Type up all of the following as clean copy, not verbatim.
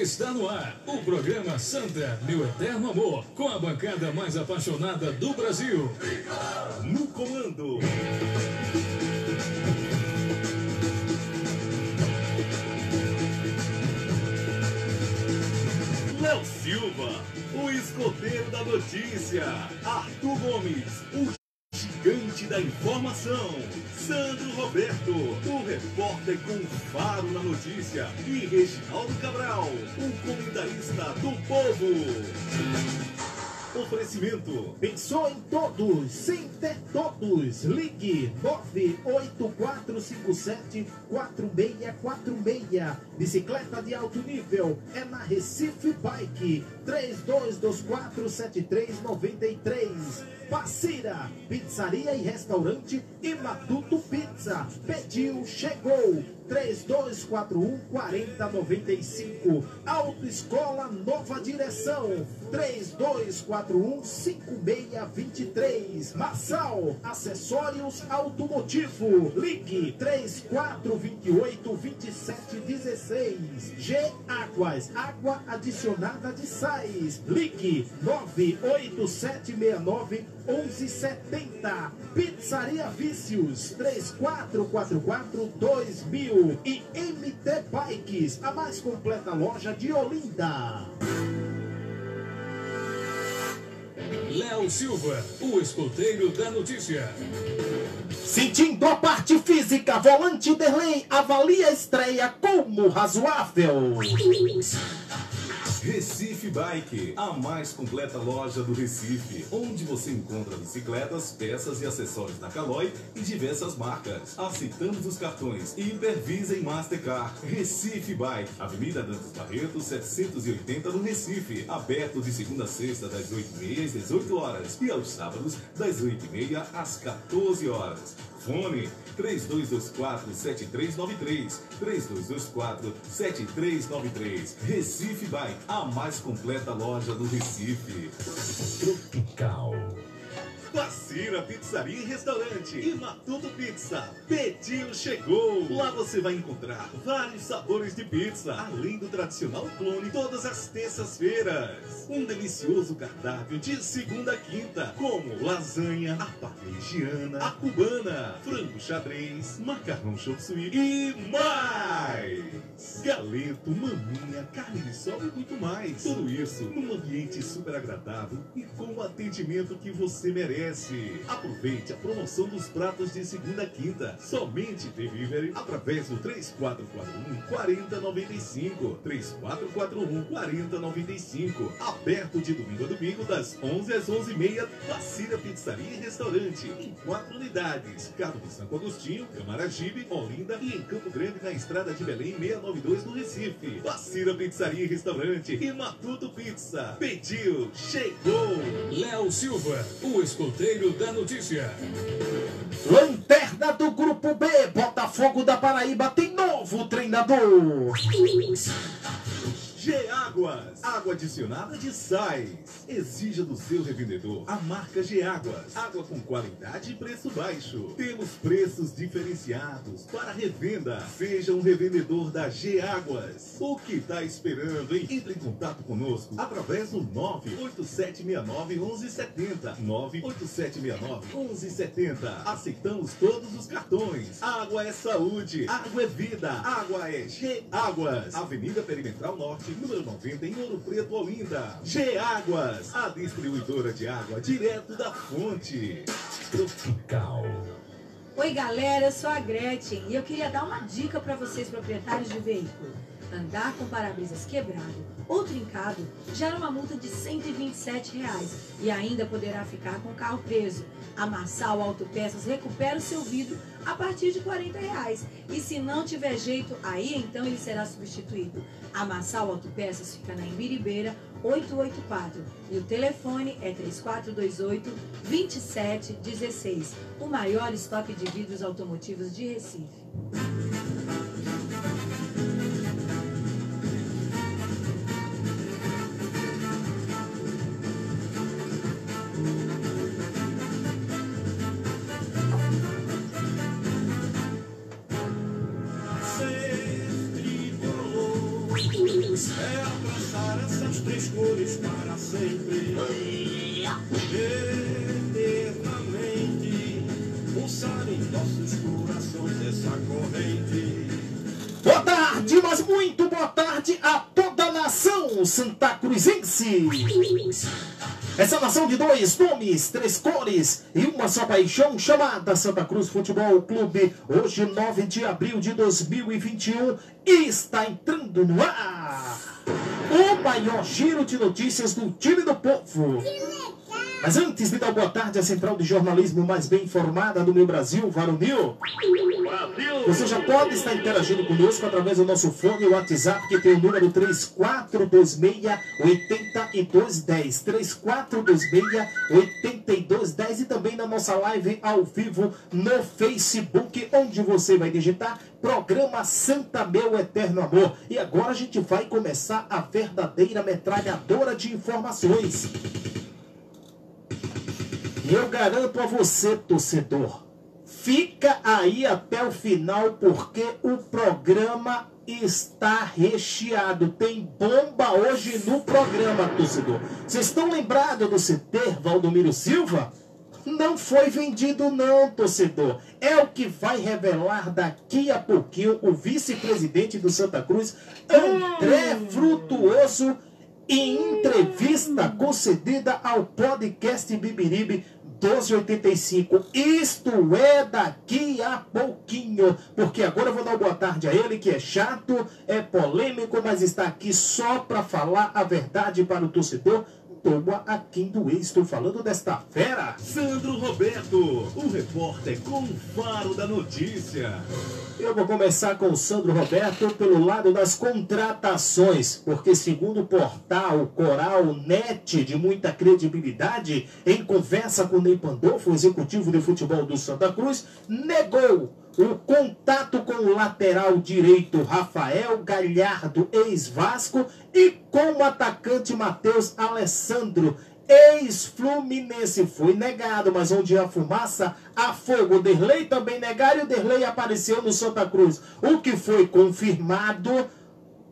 Está no ar o programa Santa, Meu Eterno Amor, com a bancada mais apaixonada do Brasil. No comando. Léo Silva, o escoteiro da notícia. Arthur Gomes, o gigante da informação. Sandro Roberto, o repórter com faro na notícia. E Reginaldo Cabral, o comentarista do povo. Oferecimento. Pensou em todos, sem ter todos. Ligue 984574646. Bicicleta de alto nível é na Recife Bike. 32247393. Bacira Pizzaria e Restaurante e Matuto Pizza. Pediu, chegou. 3241-4095. Autoescola Nova Direção. 3241-5623. Massal Acessórios Automotivo. Ligue 3428-2716. G Águas, água adicionada de sais. Ligue 98769-1170. Pizzaria Vícios 3444-2000. E MT Bikes, a mais completa loja de Olinda. Léo Silva, o escoteiro da notícia. Sentindo a parte física, volante Derlei avalia a estreia como razoável. Recife Bike, a mais completa loja do Recife, onde você encontra bicicletas, peças e acessórios da Caloi e diversas marcas. Aceitamos os cartões e Hipervisa e Mastercard. Recife Bike, Avenida Dantas Barreto, 780 no Recife. Aberto de segunda a sexta, das 8h30 às 18h e aos sábados, das 8h30 às 14h. Fone 3224-7393, 3224-7393. Recife Bike, a mais completa loja do Recife. Tropical. Bacira Pizzaria e Restaurante e Matuto Pizza. Pediu, chegou! Lá você vai encontrar vários sabores de pizza, além do tradicional clone, todas as terças-feiras. Um delicioso cardápio de segunda a quinta, como lasanha, a parmegiana, a cubana, frango xadrez, macarrão chop suey e mais! Galeto, maminha, carne de sol e muito mais. Tudo isso num ambiente super agradável e com o atendimento que você merece. Aproveite a promoção dos pratos de segunda a quinta. Somente delivery através do 3441-4095. 3441-4095. Aberto de domingo a domingo, das 11 às 11h30. Bacira Pizzaria e Restaurante. Em 4 unidades: Cabo de Santo Agostinho, Camaragibe, Olinda e em Campo Grande, na estrada de Belém 692, no Recife. Bacira Pizzaria e Restaurante e Matuto Pizza. Pediu, chegou! Léo Silva, o escoteiro da notícia. Lanterna do Grupo B, Botafogo da Paraíba tem novo treinador. G Águas, água adicionada de sais. Exija do seu revendedor a marca G Águas, água com qualidade e preço baixo. Temos preços diferenciados para revenda. Seja um revendedor da G Águas. O que está esperando, hein? Entre em contato conosco através do 98769-1170. 98769-1170. Aceitamos todos os cartões. Água é saúde, água é vida, água é G Águas. Avenida Perimetral Norte, número 90, em Ouro Preto, Olinda. G Águas, a distribuidora de água direto da fonte. Tropical. Oi galera, eu sou a Gretchen e eu queria dar uma dica para vocês proprietários de veículo. Andar com para-brisas quebrado ou trincado gera uma multa de R$ 127 e ainda poderá ficar com o carro preso. A Marçal Autopeças recupera o seu vidro a partir de R$ 40 e se não tiver jeito, aí então ele será substituído. A Marçal Autopeças fica na Imbiribeira 884 e o telefone é 3428-2716. O maior estoque de vidros automotivos de Recife. cores é abraçar essas três cores para sempre, eternamente, pulsar em nossos corações essa corrente. Boa tarde, mas muito boa tarde a toda a nação Santa Cruzense. Essa nação de dois nomes, três cores e uma só paixão chamada Santa Cruz Futebol Clube. Hoje, 9 de abril de 2021, está entrando no ar o maior giro de notícias do time do povo. Mas antes de dar boa tarde à Central de Jornalismo mais bem informada do meu Brasil, varonil, você já pode estar interagindo conosco através do nosso fone e WhatsApp, que tem o número 3426-8210, 3426-8210, e também na nossa live ao vivo no Facebook, onde você vai digitar Programa Santa Meu Eterno Amor. E agora a gente vai começar a verdadeira metralhadora de informações. E eu garanto a você, torcedor, fica aí até o final, porque o programa está recheado. Tem bomba hoje no programa, torcedor. Vocês estão lembrados do CT Valdomiro Silva? Não foi vendido não, torcedor. É o que vai revelar daqui a pouquinho o vice-presidente do Santa Cruz, André Frutuoso, em entrevista concedida ao podcast Bibiribe 1285. Isto é daqui a pouquinho, porque agora eu vou dar boa tarde a ele, que é chato, é polêmico, mas está aqui só para falar a verdade para o torcedor. Toma aqui do estou falando desta fera, Sandro Roberto, o repórter com o faro da notícia. Eu vou começar com o Sandro Roberto pelo lado das contratações, porque segundo o portal Coral Net, de muita credibilidade, em conversa com o Ney Pandolfo, executivo de futebol do Santa Cruz, negou o contato com o lateral direito Rafael Galhardo, ex-Vasco, e com o atacante Matheus Alessandro, ex-Fluminense. Foi negado, mas onde há fumaça, há fogo. O Derlei também negaram e o Derlei apareceu no Santa Cruz. O que foi confirmado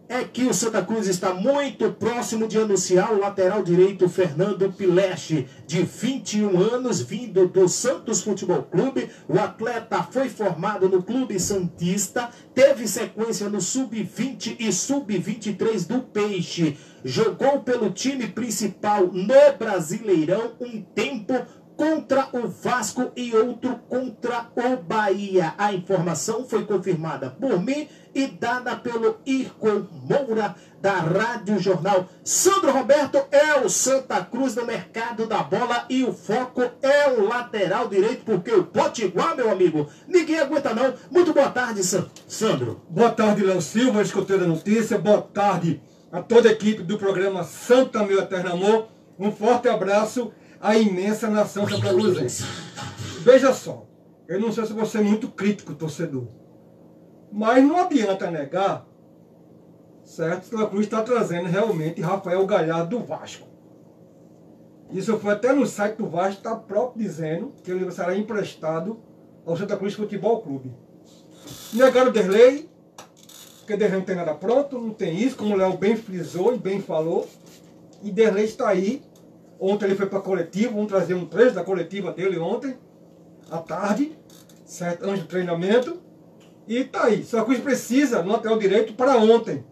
é que o Santa Cruz está muito próximo de anunciar o lateral direito Fernando Pilesch, de 21 anos, vindo do Santos Futebol Clube. O atleta foi formado no Clube Santista, teve sequência no Sub-20 e Sub-23 do Peixe. Jogou pelo time principal no Brasileirão um tempo, contra o Vasco e outro contra o Bahia. A informação foi confirmada por mim e dada pelo Irco Moura, da Rádio Jornal. Sandro Roberto, é o Santa Cruz no mercado da bola e o foco é o lateral direito, porque o Potiguar, meu amigo, ninguém aguenta não. Muito boa tarde, Sandro. Boa tarde, Léo Silva, escuteiro da notícia. Boa tarde a toda a equipe do programa Santa Meu Eterno Amor. Um forte abraço a imensa nação santacruzense. Veja só, eu não sei se você é muito crítico, torcedor, mas não adianta negar, certo? Santa Cruz está trazendo realmente Rafael Galhardo do Vasco. Isso foi até no site do Vasco, está próprio dizendo que ele será emprestado ao Santa Cruz Futebol Clube. Negaram o Derlei, porque Derlei não tem nada pronto, não tem isso, como o Léo bem frisou e bem falou, e Derlei está aí. Ontem ele foi para a coletiva, vamos trazer um trecho da coletiva dele ontem, à tarde, certo? Antes do treinamento. E tá aí. Só que precisa no lateral direito para ontem.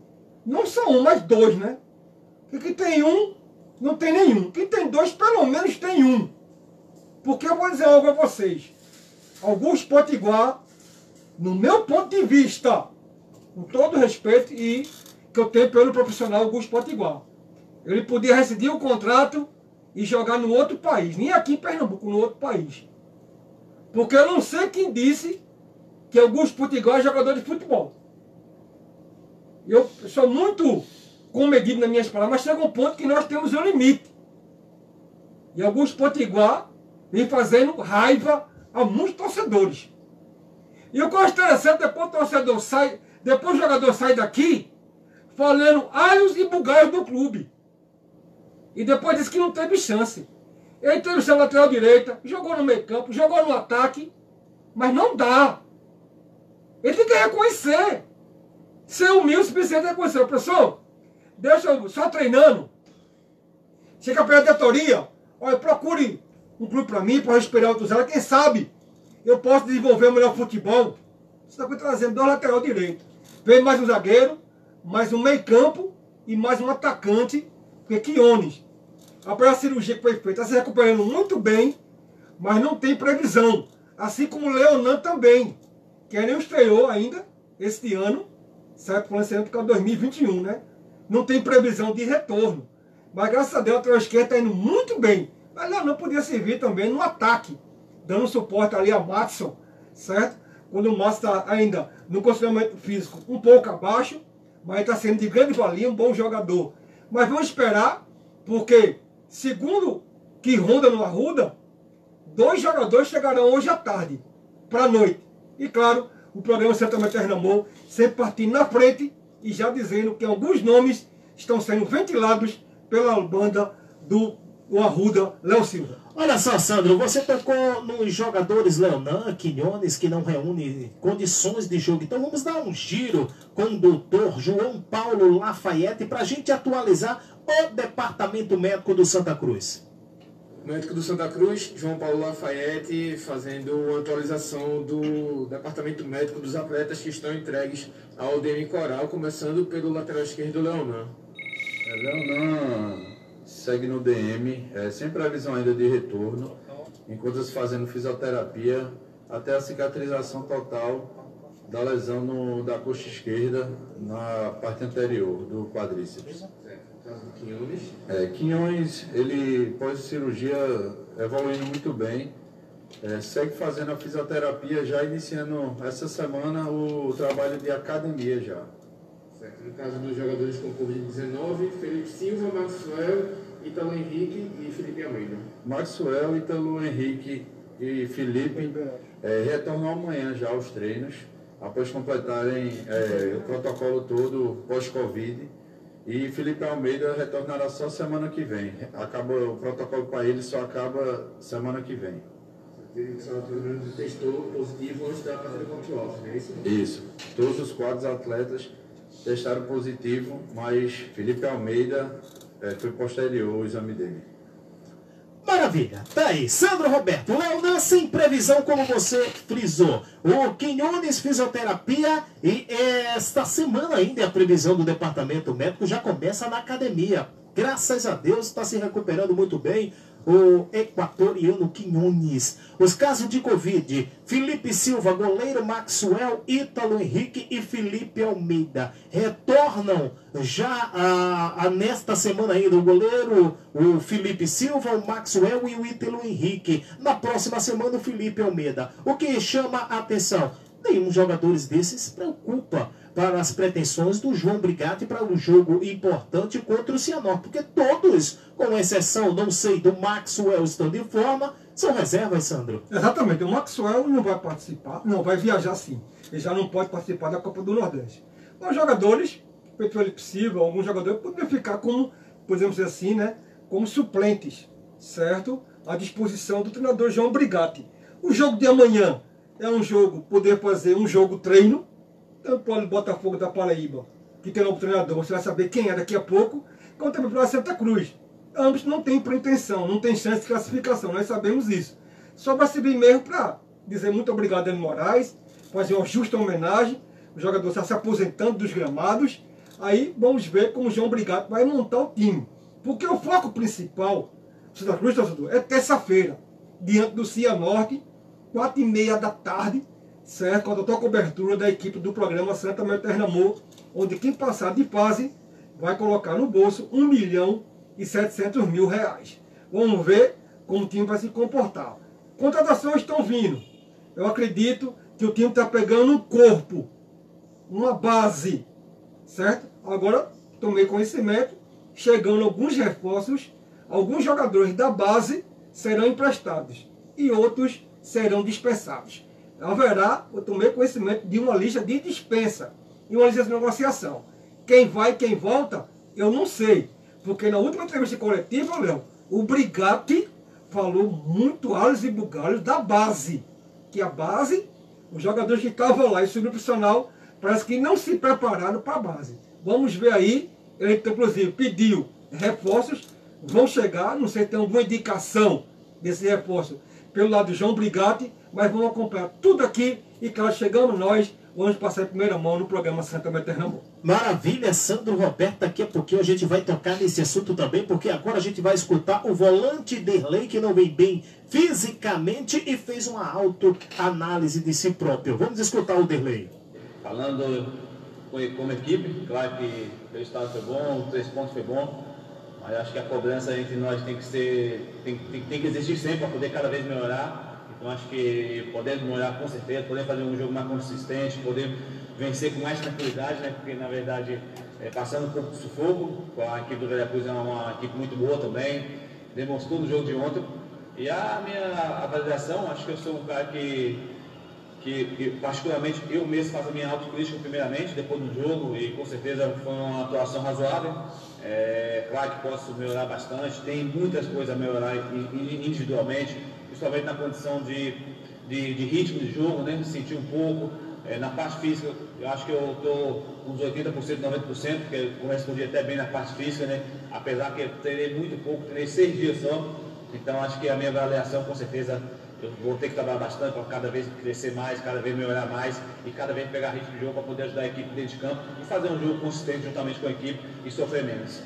Não só um, mas dois, né? Porque quem tem um, não tem nenhum. Quem tem dois, pelo menos tem um. Porque eu vou dizer algo a vocês. Augusto Potiguar, no meu ponto de vista, com todo o respeito e que eu tenho pelo profissional Augusto Potiguar, ele podia rescindir o contrato e jogar no outro país, nem aqui em Pernambuco, no outro país. Porque eu não sei quem disse que Augusto Potiguar é jogador de futebol. Eu sou muito comedido nas minhas palavras, mas chega um ponto que nós temos um limite. E Augusto Potiguar vem fazendo raiva a muitos torcedores. E o que é interessante, depois o torcedor sai, depois o jogador sai daqui, falando alhos e bugaios do clube. E depois disse que não teve chance. Ele teve chance na lateral direita, jogou no meio campo, jogou no ataque, mas não dá. Ele tem que reconhecer. Ser humilde, se precisa reconhecer. Professor, deixa só treinando. Você quer pegar a diretoria? Olha, procure um clube para mim, para respirar outros anos. Quem sabe eu posso desenvolver o melhor futebol. Você está trazendo dois lateral direito. Vem mais um zagueiro, mais um meio campo e mais um atacante, que é Quiñónez. Após a cirurgia que foi feita, está se recuperando muito bem, mas não tem previsão. Assim como o Leonan também, que nem estreou ainda este ano, sai para o ano que é 2021, né? Não tem previsão de retorno. Mas graças a Deus, a esquerda está indo muito bem. Mas Leonan podia servir também no ataque, dando suporte ali a Maxwell, certo? Quando o Márcio está ainda no condicionamento físico um pouco abaixo, mas está sendo de grande valia, um bom jogador. Mas vamos esperar, porque segundo que ronda no Arruda, dois jogadores chegarão hoje à tarde, para a noite. E claro, o programa certamente Pernambuco sempre partindo na frente e já dizendo que alguns nomes estão sendo ventilados pela banda do Arruda, Léo Silva. Olha só, Sandro, você tocou nos jogadores Leonan, Quiñónez, que não reúne condições de jogo. Então vamos dar um giro com o doutor João Paulo Lafayette para a gente atualizar o departamento médico do Santa Cruz. Médico do Santa Cruz, João Paulo Lafayette, fazendo uma atualização do departamento médico dos atletas que estão entregues ao DM Coral, começando pelo lateral esquerdo, Leonan. Leonan segue no DM, sem previsão ainda de retorno, encontra-se fazendo fisioterapia até a cicatrização total da lesão da coxa esquerda na parte anterior do quadríceps. Quiñónez, ele pós-cirurgia evoluindo muito bem, segue fazendo a fisioterapia, já iniciando essa semana o trabalho de academia já. No caso dos jogadores com Covid-19, Felipe Silva, Maxwell, Italo Henrique e Felipe Almeida. Maxwell, Italo Henrique e Felipe retornam amanhã já aos treinos, após completarem o protocolo todo pós-Covid. E Felipe Almeida retornará só semana que vem. Acaba, o protocolo para ele só acaba semana que vem. Ele testou positivo antes da partida contra o Alves, é isso? Isso. Todos os quatro atletas testaram positivo, mas Felipe Almeida foi posterior ao exame dele. Maravilha, tá aí, Sandro Roberto, Leonan sem previsão, como você frisou, o Quiñónez fisioterapia, e esta semana ainda a previsão do departamento médico já começa na academia, graças a Deus, está se recuperando muito bem o equatoriano Quiñónez. Os casos de Covid, Felipe Silva, goleiro, Maxwell, Ítalo Henrique e Felipe Almeida retornam já nesta semana ainda, o goleiro, o Felipe Silva, o Maxwell e o Ítalo Henrique. Na próxima semana, o Felipe Almeida. O que chama a atenção? Nenhum jogadores desses preocupa para as pretensões do João Brigatti para um jogo importante contra o Cianorte, porque todos, com exceção, não sei, do Maxwell estando em forma, são reservas, Sandro. Exatamente, o Maxwell não vai participar, não, vai viajar sim, ele já não pode participar da Copa do Nordeste. Os jogadores, o Felipe Silva, alguns jogadores poderiam ficar como, podemos dizer assim, né, como suplentes, certo? À disposição do treinador João Brigatti. O jogo de amanhã é um jogo, poder fazer um jogo treino, tanto para o Botafogo da Paraíba, que tem novo treinador, você vai saber quem é daqui a pouco, quanto também para a Santa Cruz. Ambos não têm pretensão, não tem chance de classificação, nós sabemos isso. Só vai servir mesmo para dizer muito obrigado a Dani Moraes, fazer uma justa homenagem, o jogador está se aposentando dos gramados, aí vamos ver como o João Brigatti vai montar o time. Porque o foco principal do Santa Cruz é terça-feira, diante do Cianorte, 4h30 da tarde, certo? Com a total cobertura da equipe do programa Santa Cruz Pernambuco, onde quem passar de fase vai colocar no bolso R$ 1.700.000. Vamos ver como o time vai se comportar. Contratações estão vindo. Eu acredito que o time está pegando um corpo, uma base, certo? Agora tomei conhecimento, chegando alguns reforços, alguns jogadores da base serão emprestados e outros serão dispensados. Haverá, eu tomei conhecimento de uma lista de dispensa e uma lista de negociação. Quem vai, quem volta, eu não sei. Porque na última entrevista coletiva, Léo, o Brigatti falou muito alhos e bugalhos da base. Que a base, os jogadores que estavam lá e subprofissional, parece que não se prepararam para a base. Vamos ver aí ele inclusive pediu reforços, vão chegar, não sei se tem alguma indicação desse reforço pelo lado do João Brigatti, mas vamos acompanhar tudo aqui e caso chegamos nós, vamos passar em primeira mão no programa Santa Meterna. Maravilha, Sandro Roberto, daqui a pouquinho a gente vai tocar nesse assunto também, porque agora a gente vai escutar o volante Derlei, que não vem bem fisicamente e fez uma autoanálise de si próprio. Vamos escutar o Derlei. Falando como equipe, claro que o resultado foi bom, 3 pontos foi bom, mas acho que a cobrança entre nós tem que existir sempre para poder cada vez melhorar. Então acho que podemos melhorar com certeza, podemos fazer um jogo mais consistente, podemos vencer com mais tranquilidade, né? Porque na verdade, passando um pouco de sufoco, a equipe do Vera Cruz é uma equipe muito boa também, demonstrou no jogo de ontem. E a minha avaliação, acho que eu sou um cara que particularmente eu mesmo faço a minha autocrítica primeiramente, depois do jogo, e com certeza foi uma atuação razoável. Claro que posso melhorar bastante, tem muitas coisas a melhorar individualmente, principalmente na condição de ritmo de jogo, né? Sentir um pouco, na parte física, eu acho que eu estou uns 80%, 90%, porque eu correspondi até bem na parte física, né? Apesar que eu treinei muito pouco, treinei 6 dias só, então acho que a minha avaliação, com certeza, eu vou ter que trabalhar bastante para cada vez crescer mais, cada vez melhorar mais e cada vez pegar ritmo de jogo para poder ajudar a equipe dentro de campo e fazer um jogo consistente juntamente com a equipe e sofrer menos.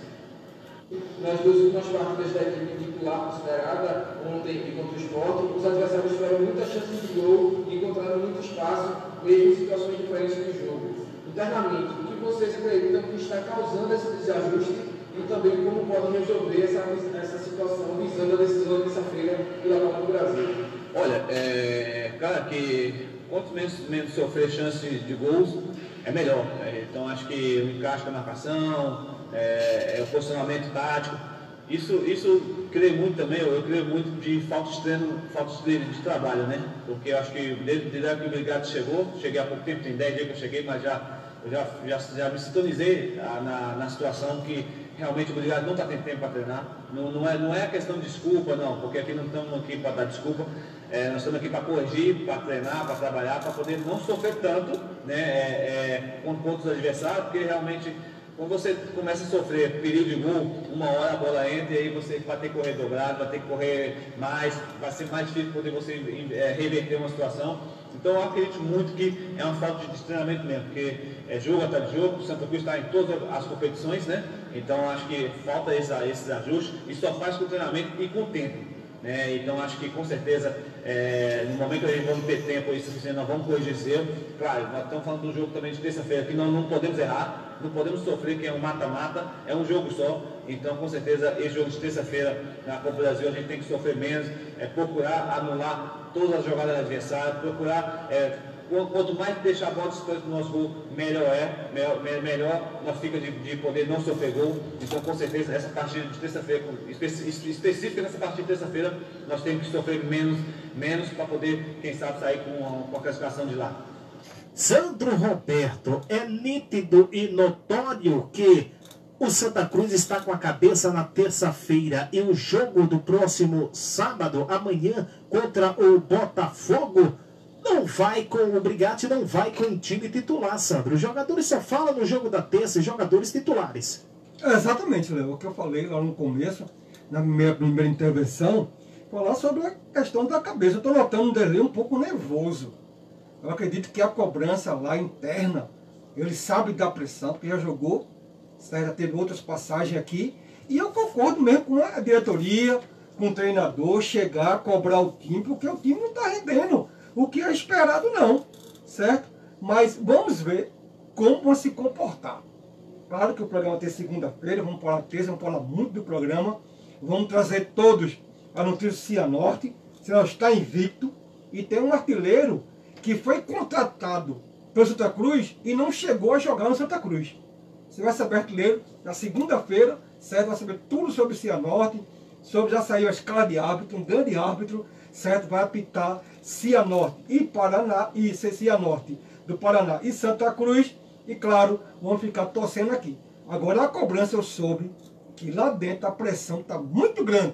Nas duas últimas partidas da equipe titular considerada, ontem e contra o Sport, os adversários tiveram muitas chances de gol e encontraram muito espaço, mesmo em situações diferentes do jogo. Internamente, o que vocês acreditam que está causando esse desajuste e também como podem resolver essa situação visando a decisão de terça-feira pela Copa do Brasil? Olha, cara, que quanto menos sofrer chances de gols, é melhor. Então acho que o encaixe da marcação, o posicionamento tático, isso creio muito também, eu creio muito de falta de treino de trabalho, né? Porque eu acho que desde que o Brigatti cheguei há pouco tempo, tem 10 dias que eu cheguei, mas já me sintonizei na situação que realmente o Brigatti não está tendo tempo para treinar, não é questão de desculpa não, porque aqui não estamos aqui para dar desculpa, nós estamos aqui para corrigir, para treinar, para trabalhar, para poder não sofrer tanto, né? Contra outros adversários, porque realmente quando você começa a sofrer perigo de gol, uma hora a bola entra e aí você vai ter que correr dobrado, vai ter que correr mais, vai ser mais difícil poder você reverter uma situação. Então eu acredito muito que é uma falta de treinamento mesmo, porque é jogo atrás de jogo, o Santa Cruz está em todas as competições, né? Então acho que falta esses ajustes e só faz com o treinamento e com o tempo. Então acho que com certeza no momento que a gente vamos ter tempo isso, nós vamos corrigir esse erro. Claro, nós estamos falando do jogo também de terça-feira que nós não podemos errar, não podemos sofrer, que é um mata-mata, é um jogo só. Então com certeza esse jogo de terça-feira na Copa do Brasil a gente tem que sofrer menos, procurar anular todas as jogadas adversárias, procurar quanto mais deixar a bola distante do nosso gol, melhor nós fica de poder não sofrer gol. Então com certeza essa partida de terça-feira, específica nessa partida de terça-feira, nós temos que sofrer menos para poder, quem sabe, sair com a classificação de lá. Sandro Roberto, é nítido e notório que o Santa Cruz está com a cabeça na terça-feira e o jogo do próximo sábado, amanhã, contra o Botafogo, não vai com o Brigatti, não vai com o time titular, Sandro. Os jogadores só falam no jogo da terça, jogadores titulares. Exatamente, Léo. O que eu falei lá no começo, na minha primeira intervenção, falar sobre a questão da cabeça. Eu estou notando um Derlei um pouco nervoso. Eu acredito que a cobrança lá interna, ele sabe da pressão, porque já jogou, já teve outras passagens aqui. E eu concordo mesmo com a diretoria, com o treinador, chegar a cobrar o time, porque o time não está rendendo o que é esperado não, certo? Mas vamos ver como vão se comportar. Claro que o programa tem segunda-feira, vamos falar terça, vamos falar muito do programa, vamos trazer todos a notícia do Cianorte, se ela está invicto, e tem um artilheiro que foi contratado pelo Santa Cruz e não chegou a jogar no Santa Cruz. Você vai saber artilheiro na segunda-feira, certo? Vai saber tudo sobre o Cianorte, sobre, já saiu a escala de árbitro, um grande árbitro, certo? Vai apitar Cianorte e Paraná, e Cianorte do Paraná e Santa Cruz, e claro, vão ficar torcendo aqui. Agora a cobrança, eu soube que lá dentro a pressão está muito grande,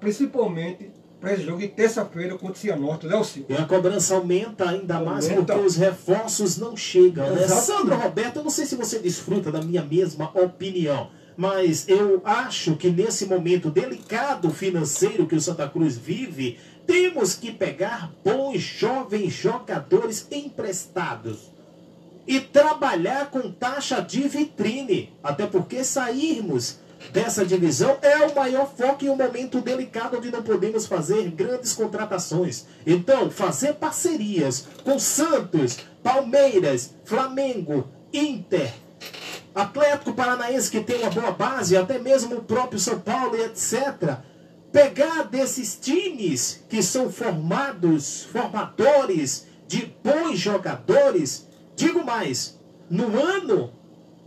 principalmente para esse jogo de terça-feira contra o Cianorte, Léo Silva. E a cobrança aumenta ainda mais porque os reforços não chegam, né? Sandro Roberto, eu não sei se você desfruta da minha mesma opinião. mas eu acho que nesse momento delicado financeiro que o Santa Cruz vive, temos que pegar bons jovens jogadores emprestados e trabalhar com taxa de vitrine, até porque sairmos dessa divisão é o maior foco em um momento delicado onde não podemos fazer grandes contratações. Então, fazer parcerias com Santos, Palmeiras, Flamengo, Inter, Atlético Paranaense, que tem uma boa base, até mesmo o próprio São Paulo e etc. Pegar desses times que são formadores de bons jogadores, digo mais, no ano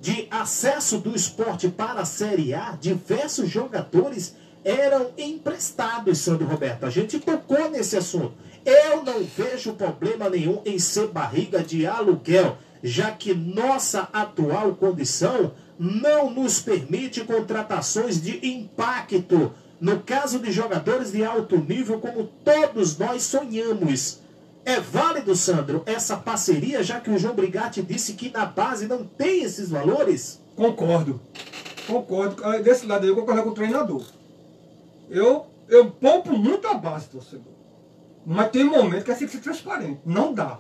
de acesso do esporte para a Série A, diversos jogadores eram emprestados, Sandro Roberto. A gente tocou nesse assunto. Eu não vejo problema nenhum em ser barriga de aluguel, já que nossa atual condição não nos permite contratações de impacto. No caso de jogadores de alto nível, como todos nós sonhamos. É válido, Sandro, essa parceria, já que o João Brigatti disse que na base não tem esses valores? Concordo. Concordo. Desse lado eu concordo com o treinador. Eu poupo muito a base, torcedor. Mas tem momento que é assim que ser transparente. Não dá.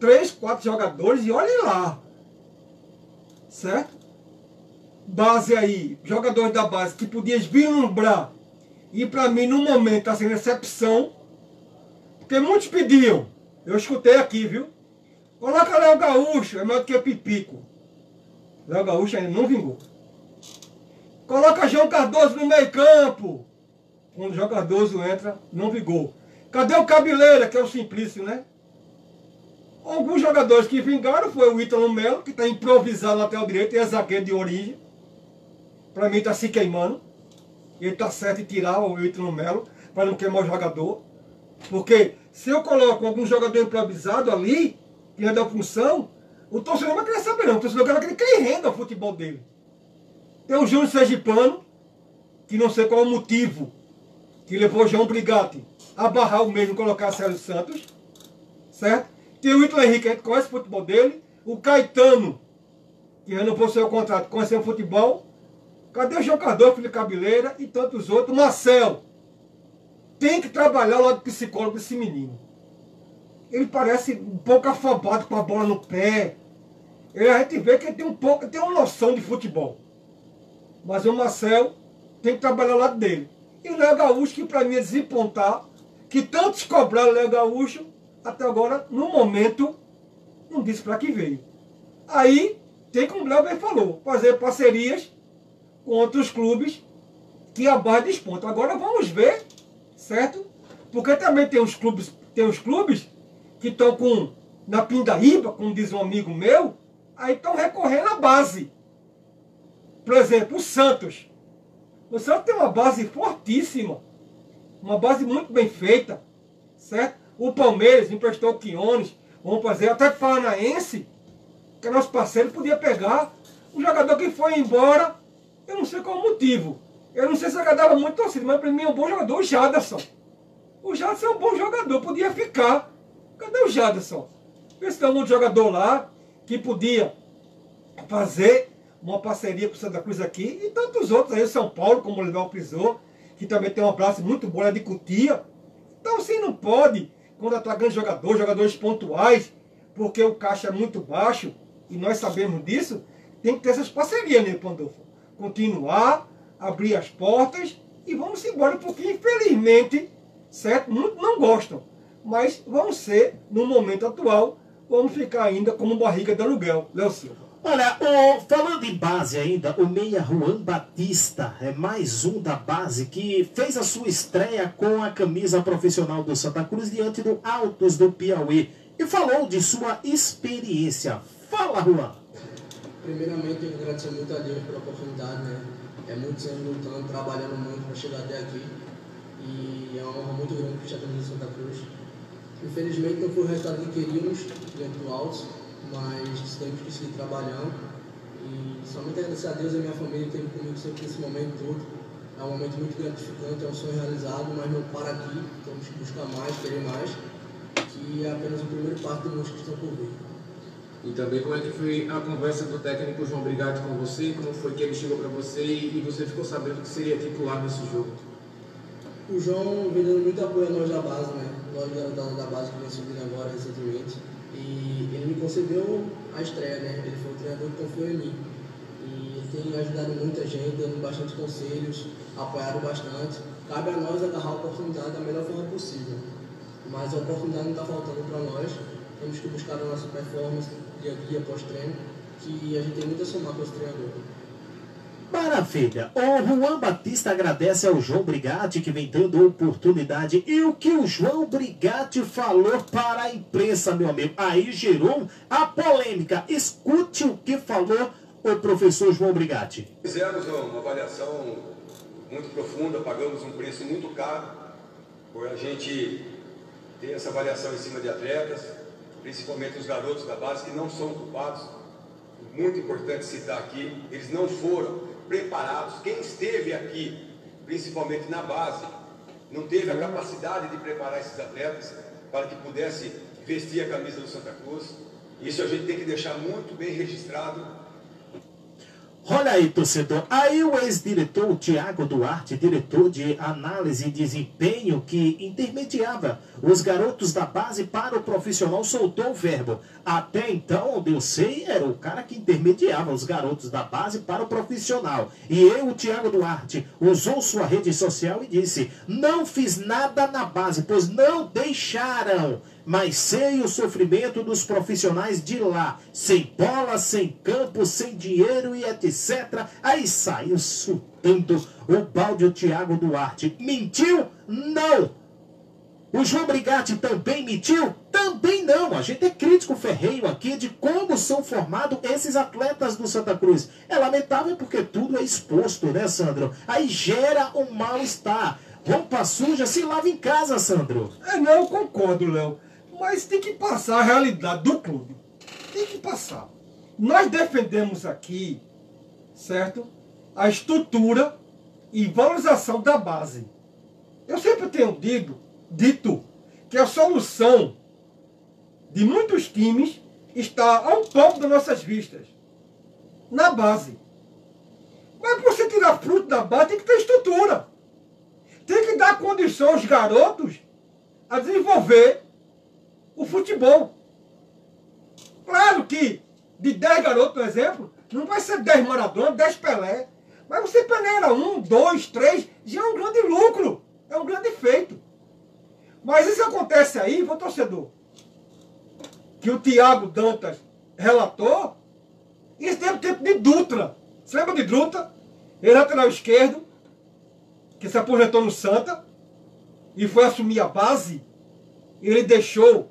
3, 4 jogadores e olhe lá. Certo? Base aí, jogadores da base que podia esbilumbrar. E pra mim, no momento, está sendo excepção. Porque muitos pediam, eu escutei aqui, viu? Coloca Léo Gaúcho, é melhor do que Pipico. Léo Gaúcho ainda não vingou. Coloca João Cardoso no meio campo. Quando o João Cardoso entra, não vingou. Cadê o Cabeleira, que é o Simplício, né? Alguns jogadores que vingaram foi o Italo Melo, que está improvisado até o direito, e é zagueiro de origem. Para mim está se queimando. Ele está certo em tirar o Ítalo Melo para não queimar o jogador. Porque se eu coloco algum jogador improvisado ali, que é da função, o torcedor não vai querer saber não. O torcedor vai querer que ele renda o futebol dele. Tem o Júnior Sergipano, que não sei qual é o motivo que levou o João Brigatti a barrar o mesmo, colocar Sérgio Santos. Certo? Tem o Italo Henrique, a gente conhece o futebol dele. O Caetano, que renovou seu contrato, conheceu o futebol. Cadê o jogador, Felipe Cabeleira e tantos outros? Marcel. Tem que trabalhar o lado psicólogo desse menino. Ele parece um pouco afobado com a bola no pé. Ele, a gente vê que ele tem uma noção de futebol. Mas o Marcel tem que trabalhar o lado dele. E o Léo Gaúcho, que para mim é desempontar, que tantos cobraram o Léo Gaúcho, até agora, no momento, não disse para que veio. Aí, tem como o Léo bem falou, fazer parcerias contra os clubes que a base desponta. Agora vamos ver, certo? Porque também tem os clubes que estão na pindaíba, como diz um amigo meu, aí estão recorrendo à base. Por exemplo, o Santos. O Santos tem uma base fortíssima, uma base muito bem feita, certo? O Palmeiras emprestou o Quiñónez, vamos fazer até o Paranaense, que é nosso parceiro, podia pegar um jogador que foi embora. Eu não sei qual o motivo. Eu não sei se agradava muito torcida, mas para mim é um bom jogador, o Jordan. O Jordan é um bom jogador, podia ficar. Cadê o Jordan? Esse é um jogador lá que podia fazer uma parceria com o Santa Cruz aqui e tantos outros aí, o São Paulo, como o Leval pisou, que também tem uma praça muito boa, é de Cutia. Então assim não pode contratar grandes jogadores, jogadores pontuais, porque o caixa é muito baixo e nós sabemos disso, tem que ter essas parcerias, né, Pandolfo? Continuar, abrir as portas e vamos embora, porque infelizmente, certo? Muitos não gostam, mas vamos ser, no momento atual, vamos ficar ainda como barriga de aluguel, Léo Silva. Olha, falando em base ainda, o meia Juan Batista é mais um da base que fez a sua estreia com a camisa profissional do Santa Cruz diante do Altos do Piauí e falou de sua experiência. Fala, Juan! Primeiramente, eu agradeço muito a Deus pela oportunidade, né? É muitos anos lutando, trabalhando muito para chegar até aqui. E é uma honra muito grande para a camisa de Santa Cruz. Infelizmente, não foi o resultado que queríamos dentro do Altos, mas temos que seguir trabalhando. E somente agradecer a Deus e a minha família que esteve comigo sempre nesse momento todo. É um momento muito gratificante, é um sonho realizado, mas não para aqui. Temos que buscar mais, querer mais, que é apenas o primeiro passo de muitos que estão por vir. E também como é que foi a conversa do técnico João Brigatti com você, como foi que ele chegou para você e você ficou sabendo que seria titular nesse jogo? O João vem dando muito apoio a nós da base, né? Nós da base que vem subindo agora recentemente. E ele me concedeu a estreia, né? Ele foi o treinador que confiou em mim. E tem ajudado muita gente, dando bastante conselhos, apoiaram bastante. Cabe a nós agarrar a oportunidade da melhor forma possível. Mas a oportunidade não está faltando para nós. Temos que buscar a nossa performance dia a dia, pós-treino, que a gente tem muito a somar com esse treinador. Maravilha! O Juan Batista agradece ao João Brigatti, que vem dando oportunidade. E o que o João Brigatti falou para a imprensa, meu amigo? Aí gerou a polêmica. Escute o que falou o professor João Brigatti. Fizemos uma avaliação muito profunda, pagamos um preço muito caro por a gente ter essa avaliação em cima de atletas, principalmente os garotos da base, que não são culpados. Muito importante citar aqui, eles não foram preparados. Quem esteve aqui, principalmente na base, não teve a capacidade de preparar esses atletas para que pudesse vestir a camisa do Santa Cruz. Isso a gente tem que deixar muito bem registrado. Olha aí, torcedor, aí o ex-diretor Tiago Duarte, diretor de análise e desempenho que intermediava os garotos da base para o profissional, soltou o verbo. Até então, onde eu sei, era o cara que intermediava os garotos da base para o profissional. E o Tiago Duarte, usou sua rede social e disse: não fiz nada na base, pois não deixaram. Mas sei o sofrimento dos profissionais de lá, sem bola, sem campo, sem dinheiro e etc. Aí saiu chutando o balde o Tiago Duarte. Mentiu? Não! O João Brigatti também mentiu? Também não! A gente é crítico ferrenho aqui de como são formados esses atletas do Santa Cruz. É lamentável porque tudo é exposto, né, Sandro? Aí gera um mal-estar. Roupa suja se lava em casa, Sandro. Não, eu concordo, Léo. Mas tem que passar a realidade do clube. Tem que passar. Nós defendemos aqui, certo? A estrutura e valorização da base. Eu sempre tenho dito que a solução de muitos times está ao topo das nossas vistas. Na base. Mas para você tirar fruto da base tem que ter estrutura. Tem que dar condição aos garotos a desenvolver o futebol. Claro que de 10 garotos, por exemplo, não vai ser 10 Maradona, 10 Pelé. Mas você peneira um, dois, três, já é um grande lucro, é um grande feito. Mas isso acontece aí, vou torcedor, que o Tiago Dantas relatou, isso teve tempo de Dutra. Você lembra de Dutra? Ele lateral esquerdo, que se aposentou no Santa e foi assumir a base. Ele deixou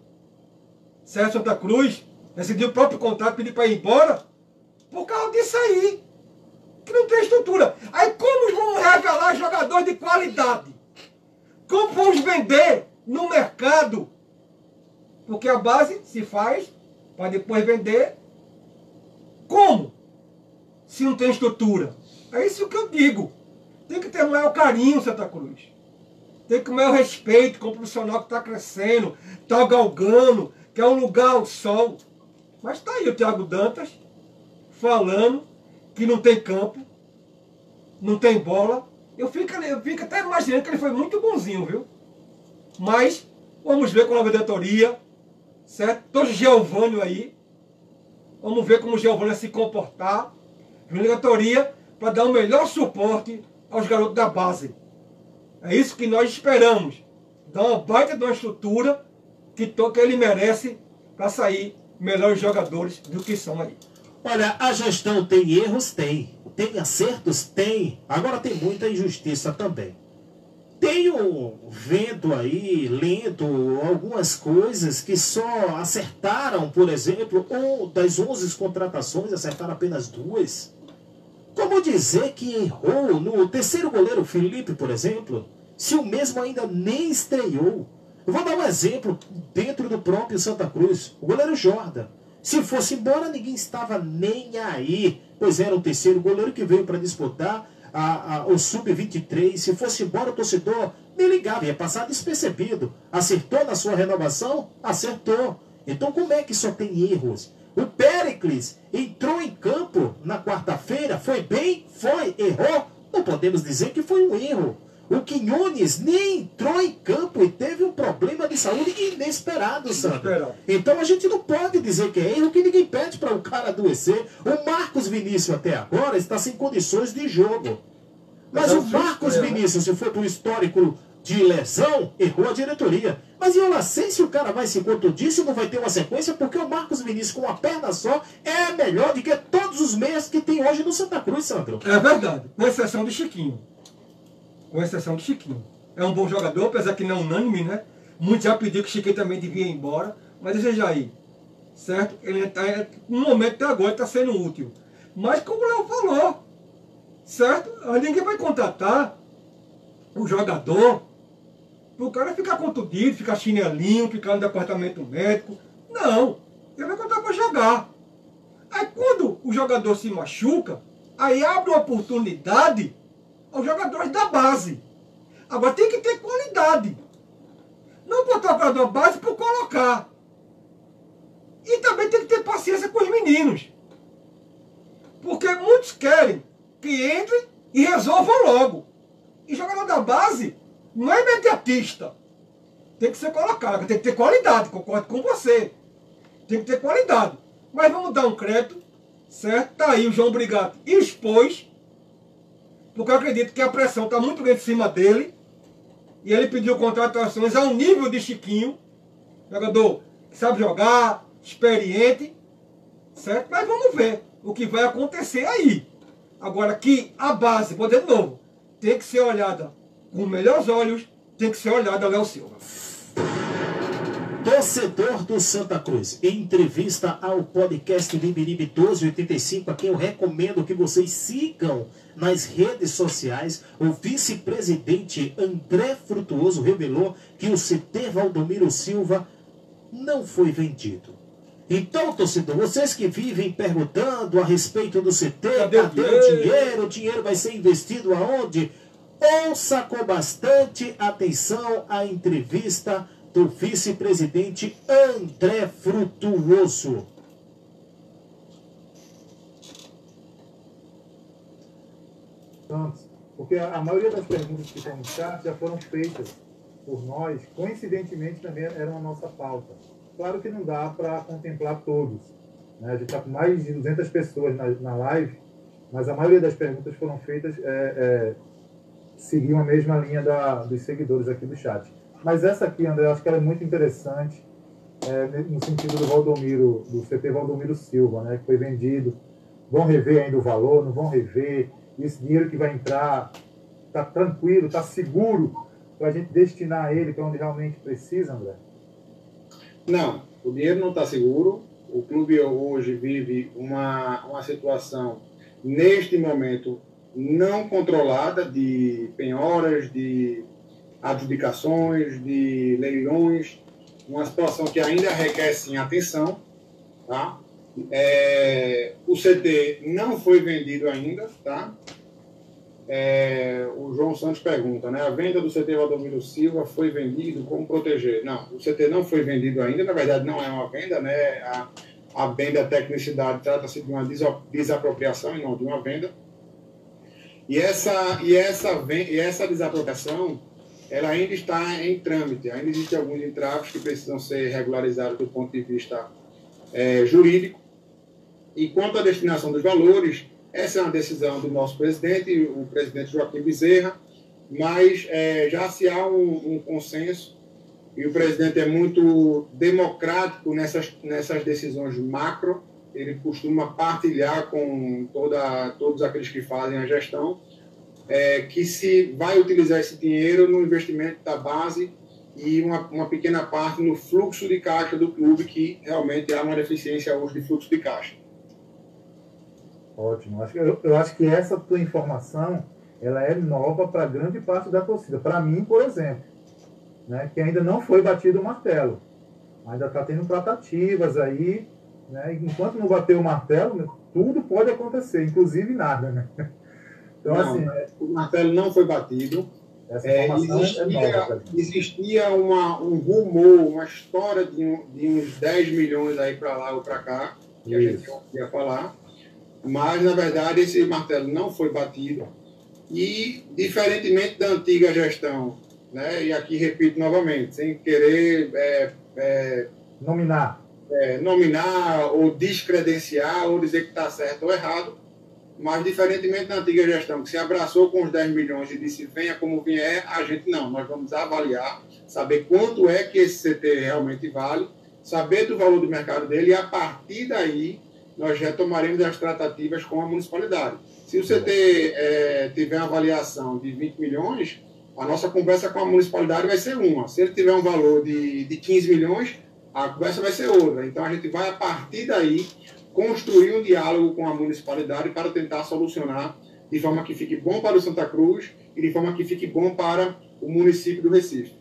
Sérgio Santa Cruz, decidiu o próprio contrato, pediu para ir embora por causa disso aí, que não tem estrutura. Aí como vão revelar jogadores de qualidade? Como vamos vender no mercado? Porque a base se faz para depois vender. Como? Se não tem estrutura. É isso que eu digo. Tem que ter maior carinho, Santa Cruz. Tem que ter maior respeito com o profissional que está crescendo, está galgando, que é um lugar ao sol. Mas está aí o Tiago Dantas falando que não tem campo, não tem bola. Eu fico até imaginando que ele foi muito bonzinho, viu? Mas vamos ver com a diretoria, certo? Todo Geovânio aí. Vamos ver como o Geovânio vai se comportar. A diretoria para dar o melhor suporte aos garotos da base. É isso que nós esperamos. Dar uma baita de uma estrutura que ele merece para sair melhores jogadores do que são aí. Olha, a gestão tem erros? Tem. Tem acertos? Tem. Agora tem muita injustiça também. Tenho vendo aí, lendo algumas coisas que só acertaram, por exemplo, das 11 contratações, acertaram apenas 2. Como dizer que errou no terceiro goleiro Felipe, por exemplo, se o mesmo ainda nem estreou? Eu vou dar um exemplo dentro do próprio Santa Cruz, o goleiro Jordan. Se fosse embora, ninguém estava nem aí, pois era o terceiro goleiro que veio para disputar o Sub-23. Se fosse embora, o torcedor nem ligava, ia passar despercebido. Acertou na sua renovação? Acertou. Então como é que só tem erros? O Péricles entrou em campo na quarta-feira, foi bem, foi, errou, não podemos dizer que foi um erro. O Quiñónez nem entrou em campo e teve um problema de saúde inesperado, Sandro. Então a gente não pode dizer que é erro, que ninguém pede para o cara adoecer. O Marcos Vinícius até agora está sem condições de jogo. Mas o Marcos Vinícius, se for para o histórico de lesão, errou a diretoria. Mas eu não sei se o cara vai se contundir, se não vai ter uma sequência, porque o Marcos Vinícius com uma perna só é melhor do que todos os meias que tem hoje no Santa Cruz, Sandro. É verdade, com exceção do Chiquinho. Com exceção do Chiquinho. É um bom jogador, apesar que não unânime, né? Muitos já pediu que o Chiquinho também devia ir embora, mas esse Jair, certo? Ele tá, no momento até agora está sendo útil. Mas como o Léo falou, certo? Ninguém vai contratar o jogador para o cara ficar contundido, ficar chinelinho, ficar no departamento médico. Não, ele vai contratar para jogar. Aí quando o jogador se machuca, aí abre uma oportunidade aos jogadores da base. Agora tem que ter qualidade. Não botar o jogador da base por colocar. E também tem que ter paciência com os meninos. Porque muitos querem que entrem e resolvam logo. E jogador da base não é imediatista. Tem que ser colocado. Tem que ter qualidade, concordo com você. Tem que ter qualidade. Mas vamos dar um crédito, certo? Tá aí o João Brigatti expôs. Porque eu acredito que a pressão está muito grande em cima dele. E ele pediu contratações ao nível de Chiquinho. Jogador que sabe jogar, experiente. Certo? Mas vamos ver o que vai acontecer aí. Agora que a base, vou dizer de novo, tem que ser olhada com melhores olhos. Tem que ser olhada Léo Silva. Torcedor do Santa Cruz, em entrevista ao podcast Bibiribe 1285, a quem eu recomendo que vocês sigam nas redes sociais, o vice-presidente André Frutuoso revelou que o CT Valdomiro Silva não foi vendido. Então, torcedor, vocês que vivem perguntando a respeito do CT, cadê o dinheiro vai ser investido aonde? Ouça com bastante atenção a entrevista do vice-presidente André Frutuoso. Porque a maioria das perguntas que estão no chat já foram feitas por nós, coincidentemente também eram a nossa pauta. Claro que não dá para contemplar todos, né? A gente está com mais de 200 pessoas na live, mas a maioria das perguntas foram feitas seguindo a mesma linha dos seguidores aqui do chat. Mas essa aqui, André, eu acho que ela é muito interessante, no sentido do Valdomiro, do CT Valdomiro Silva, né, que foi vendido. Vão rever ainda o valor, não vão rever? E esse dinheiro que vai entrar está tranquilo, está seguro para a gente destinar ele para onde realmente precisa, André? Não, o dinheiro não está seguro. O clube hoje vive uma situação, neste momento, não controlada, de penhoras, de adjudicações, de leilões, uma situação que ainda requer, sim, atenção, tá? O CT não foi vendido ainda, tá? O João Santos pergunta, né? A venda do CT Valdomiro Silva foi vendido, como proteger? Não, o CT não foi vendido ainda, na verdade não é uma venda, né? A venda à tecnicidade trata-se de uma desapropriação e não de uma venda. E essa desapropriação, ela ainda está em trâmite, ainda existem alguns entraves que precisam ser regularizados do ponto de vista jurídico. E quanto à destinação dos valores, essa é uma decisão do nosso presidente, o presidente Joaquim Bezerra, mas já se há um consenso, e o presidente é muito democrático nessas decisões macro, ele costuma partilhar com todos aqueles que fazem a gestão, que se vai utilizar esse dinheiro no investimento da base e uma pequena parte no fluxo de caixa do clube, que realmente há uma deficiência hoje de fluxo de caixa. Ótimo. Eu acho que essa tua informação, ela é nova para grande parte da torcida. Para mim, por exemplo, né, que ainda não foi batido o martelo. Ainda está tendo tratativas aí, né? Enquanto não bater o martelo, tudo pode acontecer, inclusive nada, né? Então, não, assim, o martelo não foi batido. Essa existia um rumor, uma história de uns 10 milhões aí para lá ou para cá. que a gente ia falar, mas na verdade esse martelo não foi batido e, diferentemente da antiga gestão, né, e aqui repito novamente, sem querer nominar ou descredenciar ou dizer que está certo ou errado, mas diferentemente da antiga gestão, que se abraçou com os 10 milhões e disse venha como vier, a gente não, nós vamos avaliar, saber quanto é que esse CT realmente vale, saber do valor do mercado dele e a partir daí nós retomaremos as tratativas com a municipalidade. Se o CT tiver uma avaliação de 20 milhões, a nossa conversa com a municipalidade vai ser uma. Se ele tiver um valor de 15 milhões, a conversa vai ser outra. Então, a gente vai, a partir daí, construir um diálogo com a municipalidade para tentar solucionar de forma que fique bom para o Santa Cruz e de forma que fique bom para o município do Recife.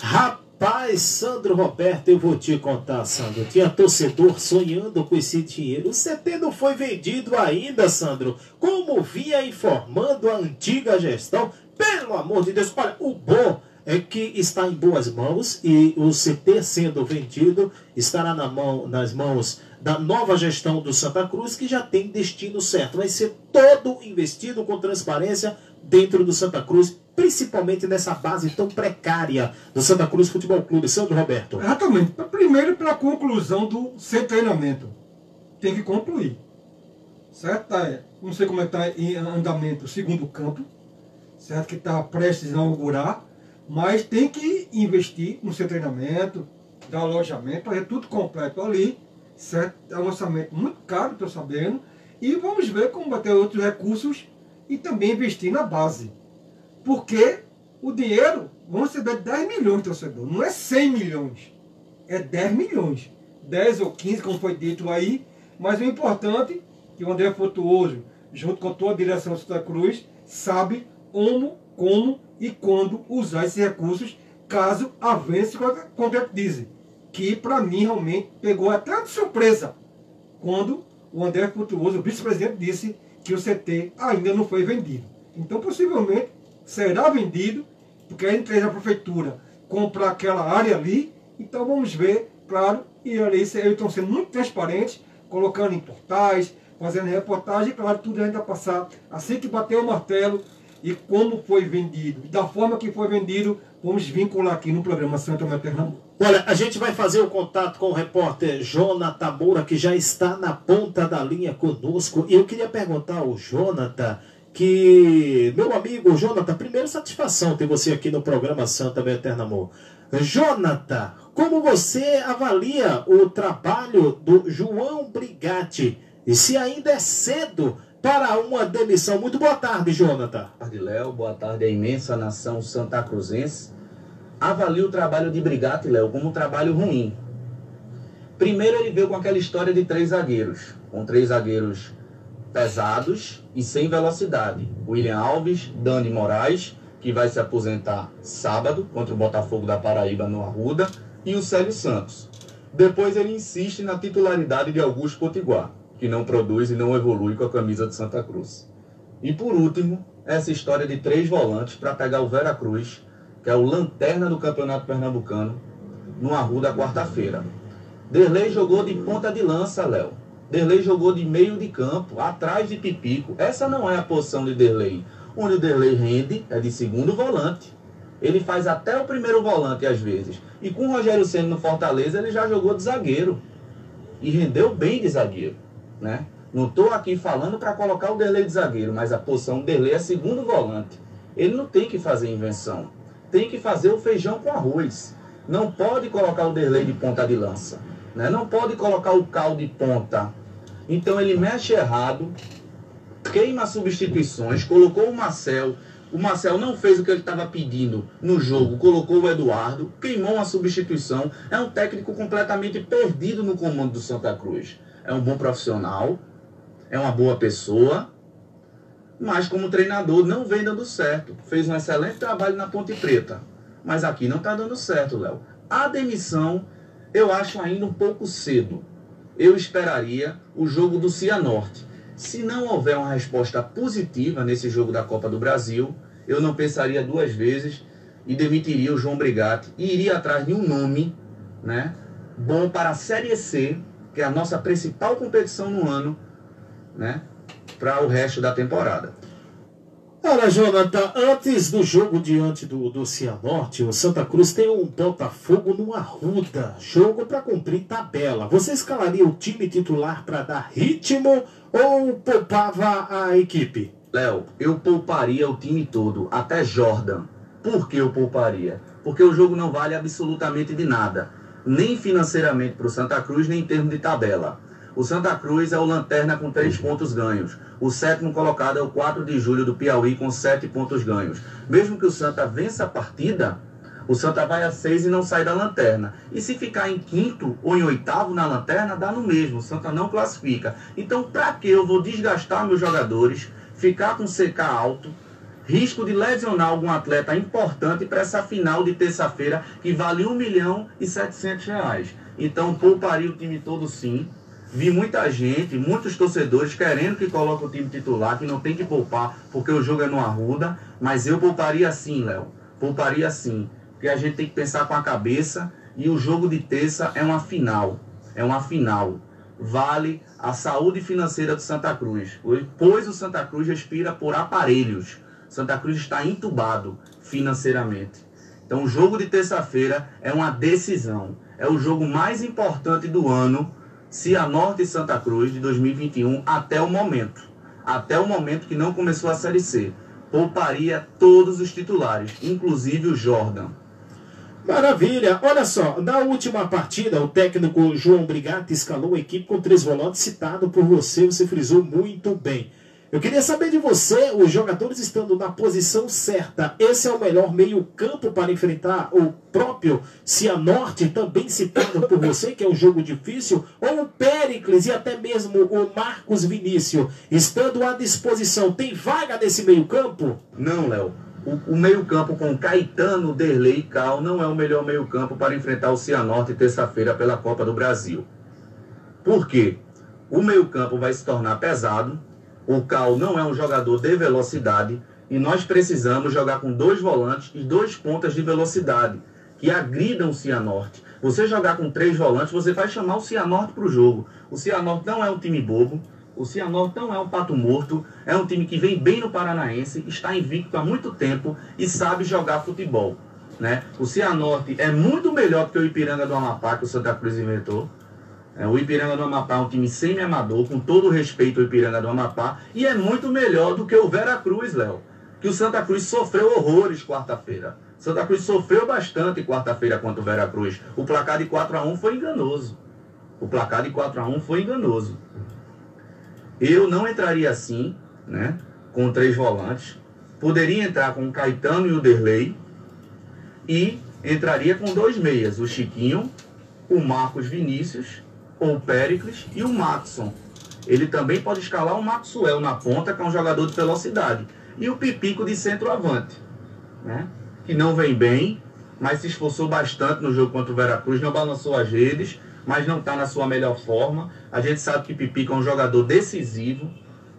Rapaz, Sandro Roberto, eu vou te contar, Sandro. Tinha torcedor sonhando com esse dinheiro. O CT não foi vendido ainda, Sandro. Como vinha informando a antiga gestão... Pelo amor de Deus, olha, o bom é que está em boas mãos e o CT sendo vendido estará nas mãos da nova gestão do Santa Cruz, que já tem destino certo. Vai ser todo investido com transparência dentro do Santa Cruz, principalmente nessa base tão precária do Santa Cruz Futebol Clube. Sandro Roberto. Exatamente. Primeiro, para a conclusão do seu treinamento. Tem que concluir. Certo? Não sei como é que está em andamento o segundo campo. Certo? Que está prestes a inaugurar, mas tem que investir no seu treinamento, dar alojamento, fazer tudo completo ali, certo? É um orçamento muito caro, estou sabendo, e vamos ver como vai ter outros recursos e também investir na base, porque o dinheiro, vamos ser 10 milhões, torcedor, não é 100 milhões, é 10 milhões, 10 ou 15, como foi dito aí, mas o importante é que o André Frutuoso, junto com toda a direção de Santa Cruz, sabe como e quando usar esses recursos, caso avance concretize. Que para mim realmente pegou até de surpresa quando o André Frutuoso, o vice-presidente, disse que o CT ainda não foi vendido. Então possivelmente será vendido, porque a empresa da prefeitura compra aquela área ali. Então vamos ver, claro, e ali eles estão sendo muito transparentes, colocando em portais, fazendo reportagem, claro, tudo ainda passar assim que bater o martelo. E como foi vendido, da forma que foi vendido, vamos vincular aqui no programa Santa Materna. Olha, a gente vai fazer o contato com o repórter Jonathan Moura, que já está na ponta da linha conosco. E eu queria perguntar ao Jonathan, que, meu amigo Jonathan, primeiro satisfação ter você aqui no programa Santa Materna Moura. Jonathan, como você avalia o trabalho do João Brigatti? E se ainda é cedo para uma demissão. Muito boa tarde, Jonathan. Boa tarde, Léo. Boa tarde à imensa nação santacruzense. Avalio o trabalho de Brigatti, Léo, como um trabalho ruim. Primeiro, ele veio com aquela história de 3 zagueiros. Com 3 zagueiros pesados e sem velocidade. William Alves, Dani Moraes, que vai se aposentar sábado contra o Botafogo da Paraíba no Arruda, e o Célio Santos. Depois, ele insiste na titularidade de Augusto Potiguar, que não produz e não evolui com a camisa de Santa Cruz. E por último, essa história de 3 volantes para pegar o Veracruz, que é o lanterna do Campeonato Pernambucano, no Arruda quarta-feira. Derlei jogou de ponta de lança, Léo. Derlei jogou de meio de campo, atrás de Pipico. Essa não é a posição de Derlei. Onde o Derlei rende é de segundo volante. Ele faz até o primeiro volante às vezes. E com o Rogério Ceni no Fortaleza, ele já jogou de zagueiro. E rendeu bem de zagueiro. Né? Não estou aqui falando para colocar o Derlei de zagueiro, mas a posição do Derlei é segundo volante. Ele não tem que fazer invenção, tem que fazer o feijão com arroz. Não pode colocar o Derlei de ponta de lança, né? Não pode colocar o Cal de ponta. Então ele mexe errado, queima substituições, colocou o Marcel. O Marcel não fez o que ele estava pedindo no jogo, colocou o Eduardo, queimou uma substituição. É um técnico completamente perdido no comando do Santa Cruz. É um bom profissional, é uma boa pessoa, mas como treinador não vem dando certo. Fez um excelente trabalho na Ponte Preta, mas aqui não está dando certo, Léo. A demissão eu acho ainda um pouco cedo. Eu esperaria o jogo do Cianorte. Se não houver uma resposta positiva nesse jogo da Copa do Brasil, eu não pensaria 2 vezes e demitiria o João Brigatti e iria atrás de um nome, né, bom para a Série C, que é a nossa principal competição no ano, né, para o resto da temporada. Olha, Jonathan, antes do jogo diante do Cianorte, o Santa Cruz tem um Botafogo no Arruda, jogo para cumprir tabela. Você escalaria o time titular para dar ritmo ou poupava a equipe? Léo, eu pouparia o time todo, até Jordan. Por que eu pouparia? Porque o jogo não vale absolutamente de nada, nem financeiramente para o Santa Cruz, nem em termos de tabela. O Santa Cruz é o lanterna com 3 pontos ganhos. O sétimo colocado é o 4 de julho do Piauí com 7 pontos ganhos. Mesmo que o Santa vença a partida, o Santa vai a 6 e não sai da lanterna. E se ficar em quinto ou em oitavo na lanterna, dá no mesmo. O Santa não classifica. Então, para que eu vou desgastar meus jogadores, ficar com CK alto, risco de lesionar algum atleta importante para essa final de terça-feira que vale R$1.700.000? Então, pouparia o time todo sim. Vi muita gente, muitos torcedores querendo que coloque o time titular, que não tem que poupar, porque o jogo é no Arruda, mas eu pouparia sim, Léo. Pouparia sim, porque a gente tem que pensar com a cabeça e o jogo de terça é uma final. É uma final. Vale a saúde financeira do Santa Cruz, pois o Santa Cruz respira por aparelhos. Santa Cruz está entubado financeiramente. Então o jogo de terça-feira é uma decisão. É o jogo mais importante do ano, Cianorte e Santa Cruz de 2021 até o momento. Até o momento que não começou a Série C. Pouparia todos os titulares, inclusive o Jordan. Maravilha! Olha só, na última partida, o técnico João Brigatti escalou a equipe com 3 volantes, citado por você, você frisou muito bem. Eu queria saber de você, os jogadores estando na posição certa, esse é o melhor meio-campo para enfrentar o próprio Cianorte, também citado por você, que é um jogo difícil, ou o Péricles e até mesmo o Marcos Vinícius, estando à disposição, tem vaga nesse meio-campo? Não, Léo. O meio-campo com Caetano, Derlei e Cal não é o melhor meio-campo para enfrentar o Cianorte terça-feira pela Copa do Brasil. Por quê? O meio-campo vai se tornar pesado. O Cal não é um jogador de velocidade e nós precisamos jogar com 2 volantes e 2 pontas de velocidade que agridam o Cianorte. Você jogar com 3 volantes, você vai chamar o Cianorte para o jogo. O Cianorte não é um time bobo, o Cianorte não é um pato morto, é um time que vem bem no Paranaense, está invicto há muito tempo e sabe jogar futebol, né? O Cianorte é muito melhor do que o Ipiranga do Amapá, que o Santa Cruz inventou. O Ipiranga do Amapá é um time semi-amador, com todo o respeito ao Ipiranga do Amapá, e é muito melhor do que o Veracruz, Léo, que o Santa Cruz sofreu horrores quarta-feira. Santa Cruz sofreu bastante quarta-feira contra o Veracruz. O placar de 4-1 foi enganoso. O placar de 4-1 foi enganoso. Eu não entraria assim, né, com 3 volantes. Poderia entrar com o Caetano e o Derlei e entraria com 2 meias, o Chiquinho, o Marcos Vinícius, o Péricles e o Maxson. Ele também pode escalar o Maxwell na ponta, que é um jogador de velocidade, e o Pipico de centroavante, né? Que não vem bem, mas se esforçou bastante no jogo contra o Veracruz, não balançou as redes, mas não está na sua melhor forma. A gente sabe que Pipico é um jogador decisivo,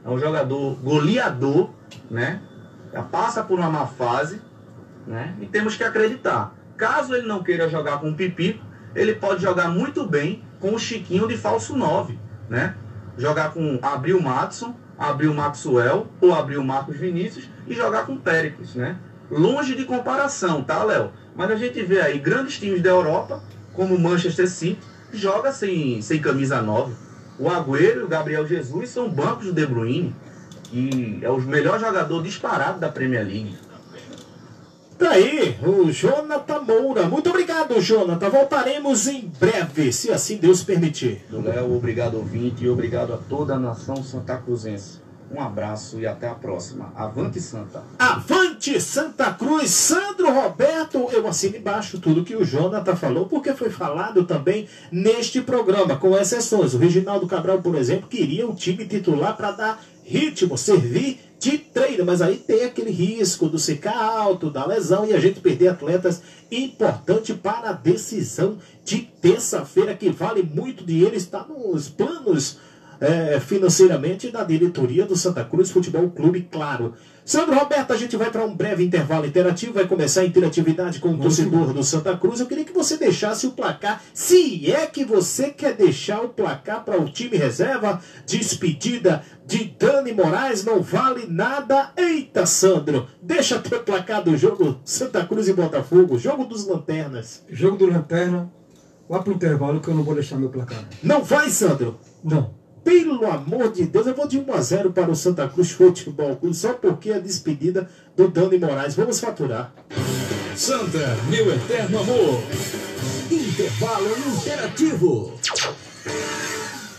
é um jogador goleador, né? Já passa por uma má fase, né? E temos que acreditar. Caso ele não queira jogar com o Pipico, ele pode jogar muito bem com o Chiquinho de falso 9, né? Jogar com Abril Matson, Abril Maxwell ou Abril Marcos Vinícius e jogar com Péricles, né? Longe de comparação, tá, Léo? Mas a gente vê aí grandes times da Europa, como o Manchester City, joga sem camisa 9. O Agüero e o Gabriel Jesus são bancos do De Bruyne, que é o melhor jogador disparado da Premier League. Tá aí, o Jonathan Moura. Muito obrigado, Jonathan. Voltaremos em breve, se assim Deus permitir. Léo, obrigado, ouvinte, e obrigado a toda a nação santacruzense. Um abraço e até a próxima. Avante, Santa! Avante, Santa Cruz! Sandro Roberto, eu assino embaixo tudo que o Jonathan falou, porque foi falado também neste programa, com exceções. O Reginaldo Cabral, por exemplo, queria um time titular para dar ritmo, servir de treino, mas aí tem aquele risco do CK alto, da lesão e a gente perder atletas importantes para a decisão de terça-feira, que vale muito dinheiro, está nos planos financeiramente da diretoria do Santa Cruz Futebol Clube, claro. Sandro Roberto, a gente vai para um breve intervalo interativo, vai começar a interatividade com o torcedor do Santa Cruz. Eu queria que você deixasse o placar, se é que você quer deixar o placar para o time reserva. Despedida de Dani Moraes, não vale nada. Eita, Sandro, deixa teu placar do jogo Santa Cruz e Botafogo, jogo dos lanternas. Jogo do lanterna, lá para o intervalo, que eu não vou deixar meu placar. Não vai, Sandro? Não. Pelo amor de Deus, eu vou de 1-0 para o Santa Cruz Futebol Clube, só porque a despedida do Dani Moraes. Vamos faturar. Santa, meu eterno amor. Intervalo interativo.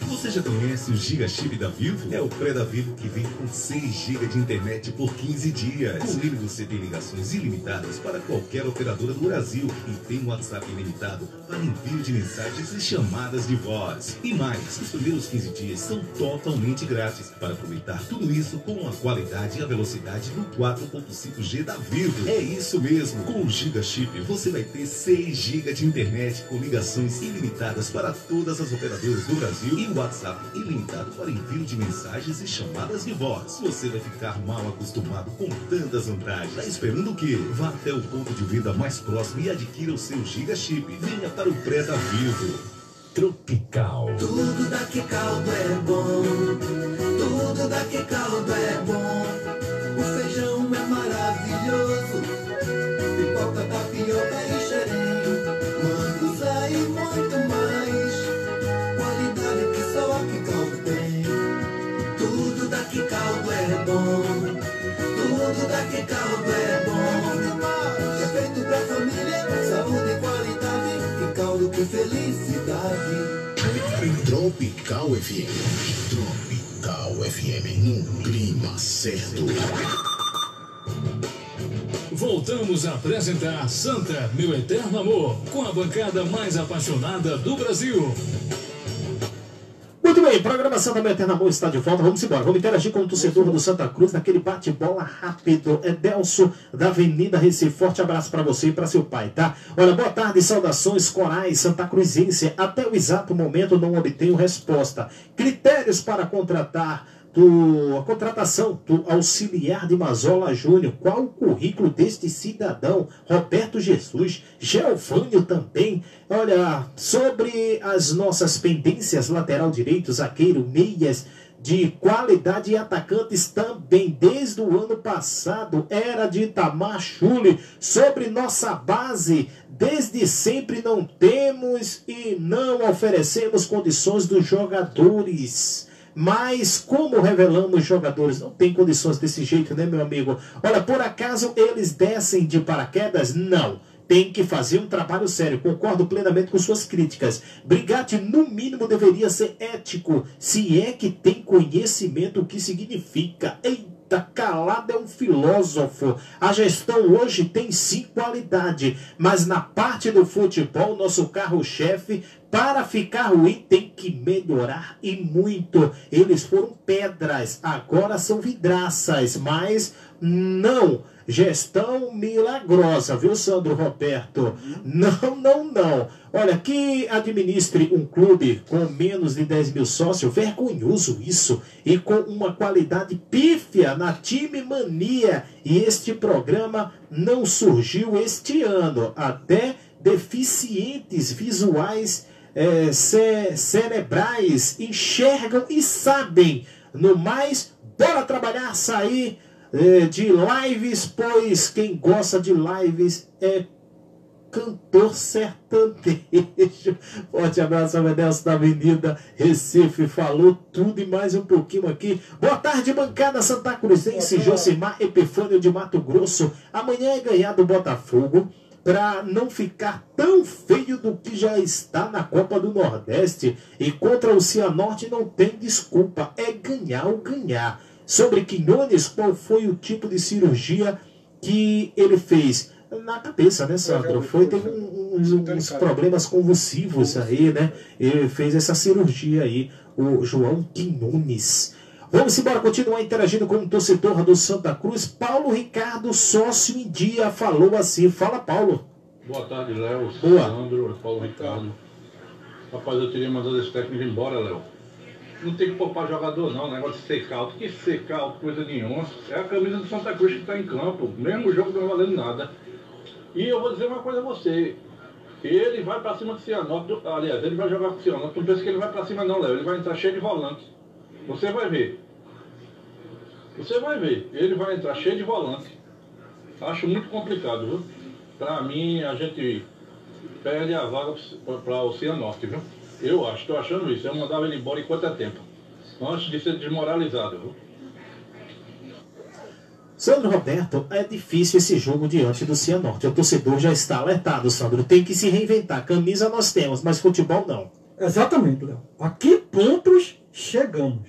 Você já conhece o Giga Chip da Vivo? É o pré da Vivo que vem com 6 GB de internet por 15 dias. Com ele você tem ligações ilimitadas para qualquer operadora do Brasil e tem um WhatsApp ilimitado para envio de mensagens e chamadas de voz. E mais, os primeiros 15 dias são totalmente grátis para aproveitar tudo isso com a qualidade e a velocidade do 4.5G da Vivo. É isso mesmo, com o Giga Chip você vai ter 6 GB de internet com ligações ilimitadas para todas as operadoras do Brasil e WhatsApp ilimitado para envio de mensagens e chamadas de voz. Você vai ficar mal acostumado com tantas vantagens. Tá esperando o quê? Vá até o ponto de venda mais próximo e adquira o seu Giga Chip. Venha para o pré da Vivo. Tropical. Tudo da Que Caldo é bom. Tudo da Que Caldo é bom. O feijão é maravilhoso. Pipoca, tapioca e xerém. Manguzá e muito mais. Que caldo é bom, tudo da Que Caldo é bom. É feito pra família, saúde e qualidade. Que caldo, que felicidade. Tropical FM, Tropical FM, num clima certo. Voltamos a apresentar Santa, meu eterno amor, com a bancada mais apaixonada do Brasil. Muito bem, programação da Meu Eterno Amor está de volta. Vamos embora, vamos interagir com o torcedor do Santa Cruz naquele bate-bola rápido. Edelso, da Avenida Recife, forte abraço para você e para seu pai, tá? Olha, boa tarde, saudações corais, Santa Cruzense. Até o exato momento não obtenho resposta. Critérios para contratar a contratação do auxiliar de Mazola Júnior. Qual o currículo deste cidadão? Roberto Jesus, Geovânio também. Olha, sobre as nossas pendências, lateral direito, zagueiro, meias de qualidade e atacantes também, desde o ano passado, era de Itamar Chuli. Sobre nossa base, desde sempre não temos e não oferecemos condições dos jogadores. Mas como revelamos jogadores, não tem condições desse jeito, né, meu amigo? Olha, por acaso eles descem de paraquedas? Não. Tem que fazer um trabalho sério. Concordo plenamente com suas críticas. Brigatti, no mínimo, deveria ser ético, se é que tem conhecimento o que significa. Eita, calado é um filósofo. A gestão hoje tem sim qualidade, mas na parte do futebol, nosso carro-chefe, para ficar ruim, tem que melhorar e muito. Eles foram pedras, agora são vidraças, mas não. Gestão milagrosa, viu, Sandro Roberto? Não. Olha, que administre um clube com menos de 10 mil sócios, vergonhoso isso, e com uma qualidade pífia na Time Mania. E este programa não surgiu este ano, até deficientes visuais cerebrais enxergam e sabem. No mais, bora trabalhar, sair de lives, pois quem gosta de lives é cantor sertanejo. Forte abraço, Edelso, da Avenida Recife. Falou tudo e mais um pouquinho aqui. Boa tarde, bancada Santa Cruzense. Josimar Epifânio, de Mato Grosso. Amanhã é ganhar do Botafogo, para não ficar tão feio do que já está na Copa do Nordeste. E contra o Cianorte não tem desculpa, é ganhar ou ganhar. Sobre Quiñónez, qual foi o tipo de cirurgia que ele fez? Na cabeça, né, Sandro? Foi, teve uns problemas convulsivos aí, né? Ele fez essa cirurgia aí, o João Quiñónez. Vamos embora, continuar interagindo com o torcedor do Santa Cruz. Paulo Ricardo, sócio em dia, falou assim. Fala, Paulo. Boa tarde, Léo. Boa. Sandro, Paulo Ricardo. Rapaz, eu teria mandado esse técnico embora, Léo. não tem que poupar jogador não, negócio de secar alto, que secar alto, coisa nenhuma. É a camisa do Santa Cruz que está em campo, mesmo jogo não valendo nada. E eu vou dizer uma coisa a você, ele vai para cima do Cianorte, aliás, ele vai jogar com o Cianorte, não pensa que ele vai para cima não, Léo, ele vai entrar cheio de volante. Você vai ver. Você vai ver, ele vai entrar cheio de volante. Acho muito complicado, viu? Pra mim, a gente perde a vaga para o Cianorte, viu? Eu acho, tô achando isso. Eu mandava ele embora enquanto é tempo, antes de ser desmoralizado, viu? Sandro Roberto, é difícil esse jogo diante do Cianorte. O torcedor já está alertado, Sandro. Tem que se reinventar. Camisa nós temos, mas futebol não. Exatamente, Léo. A que pontos chegamos?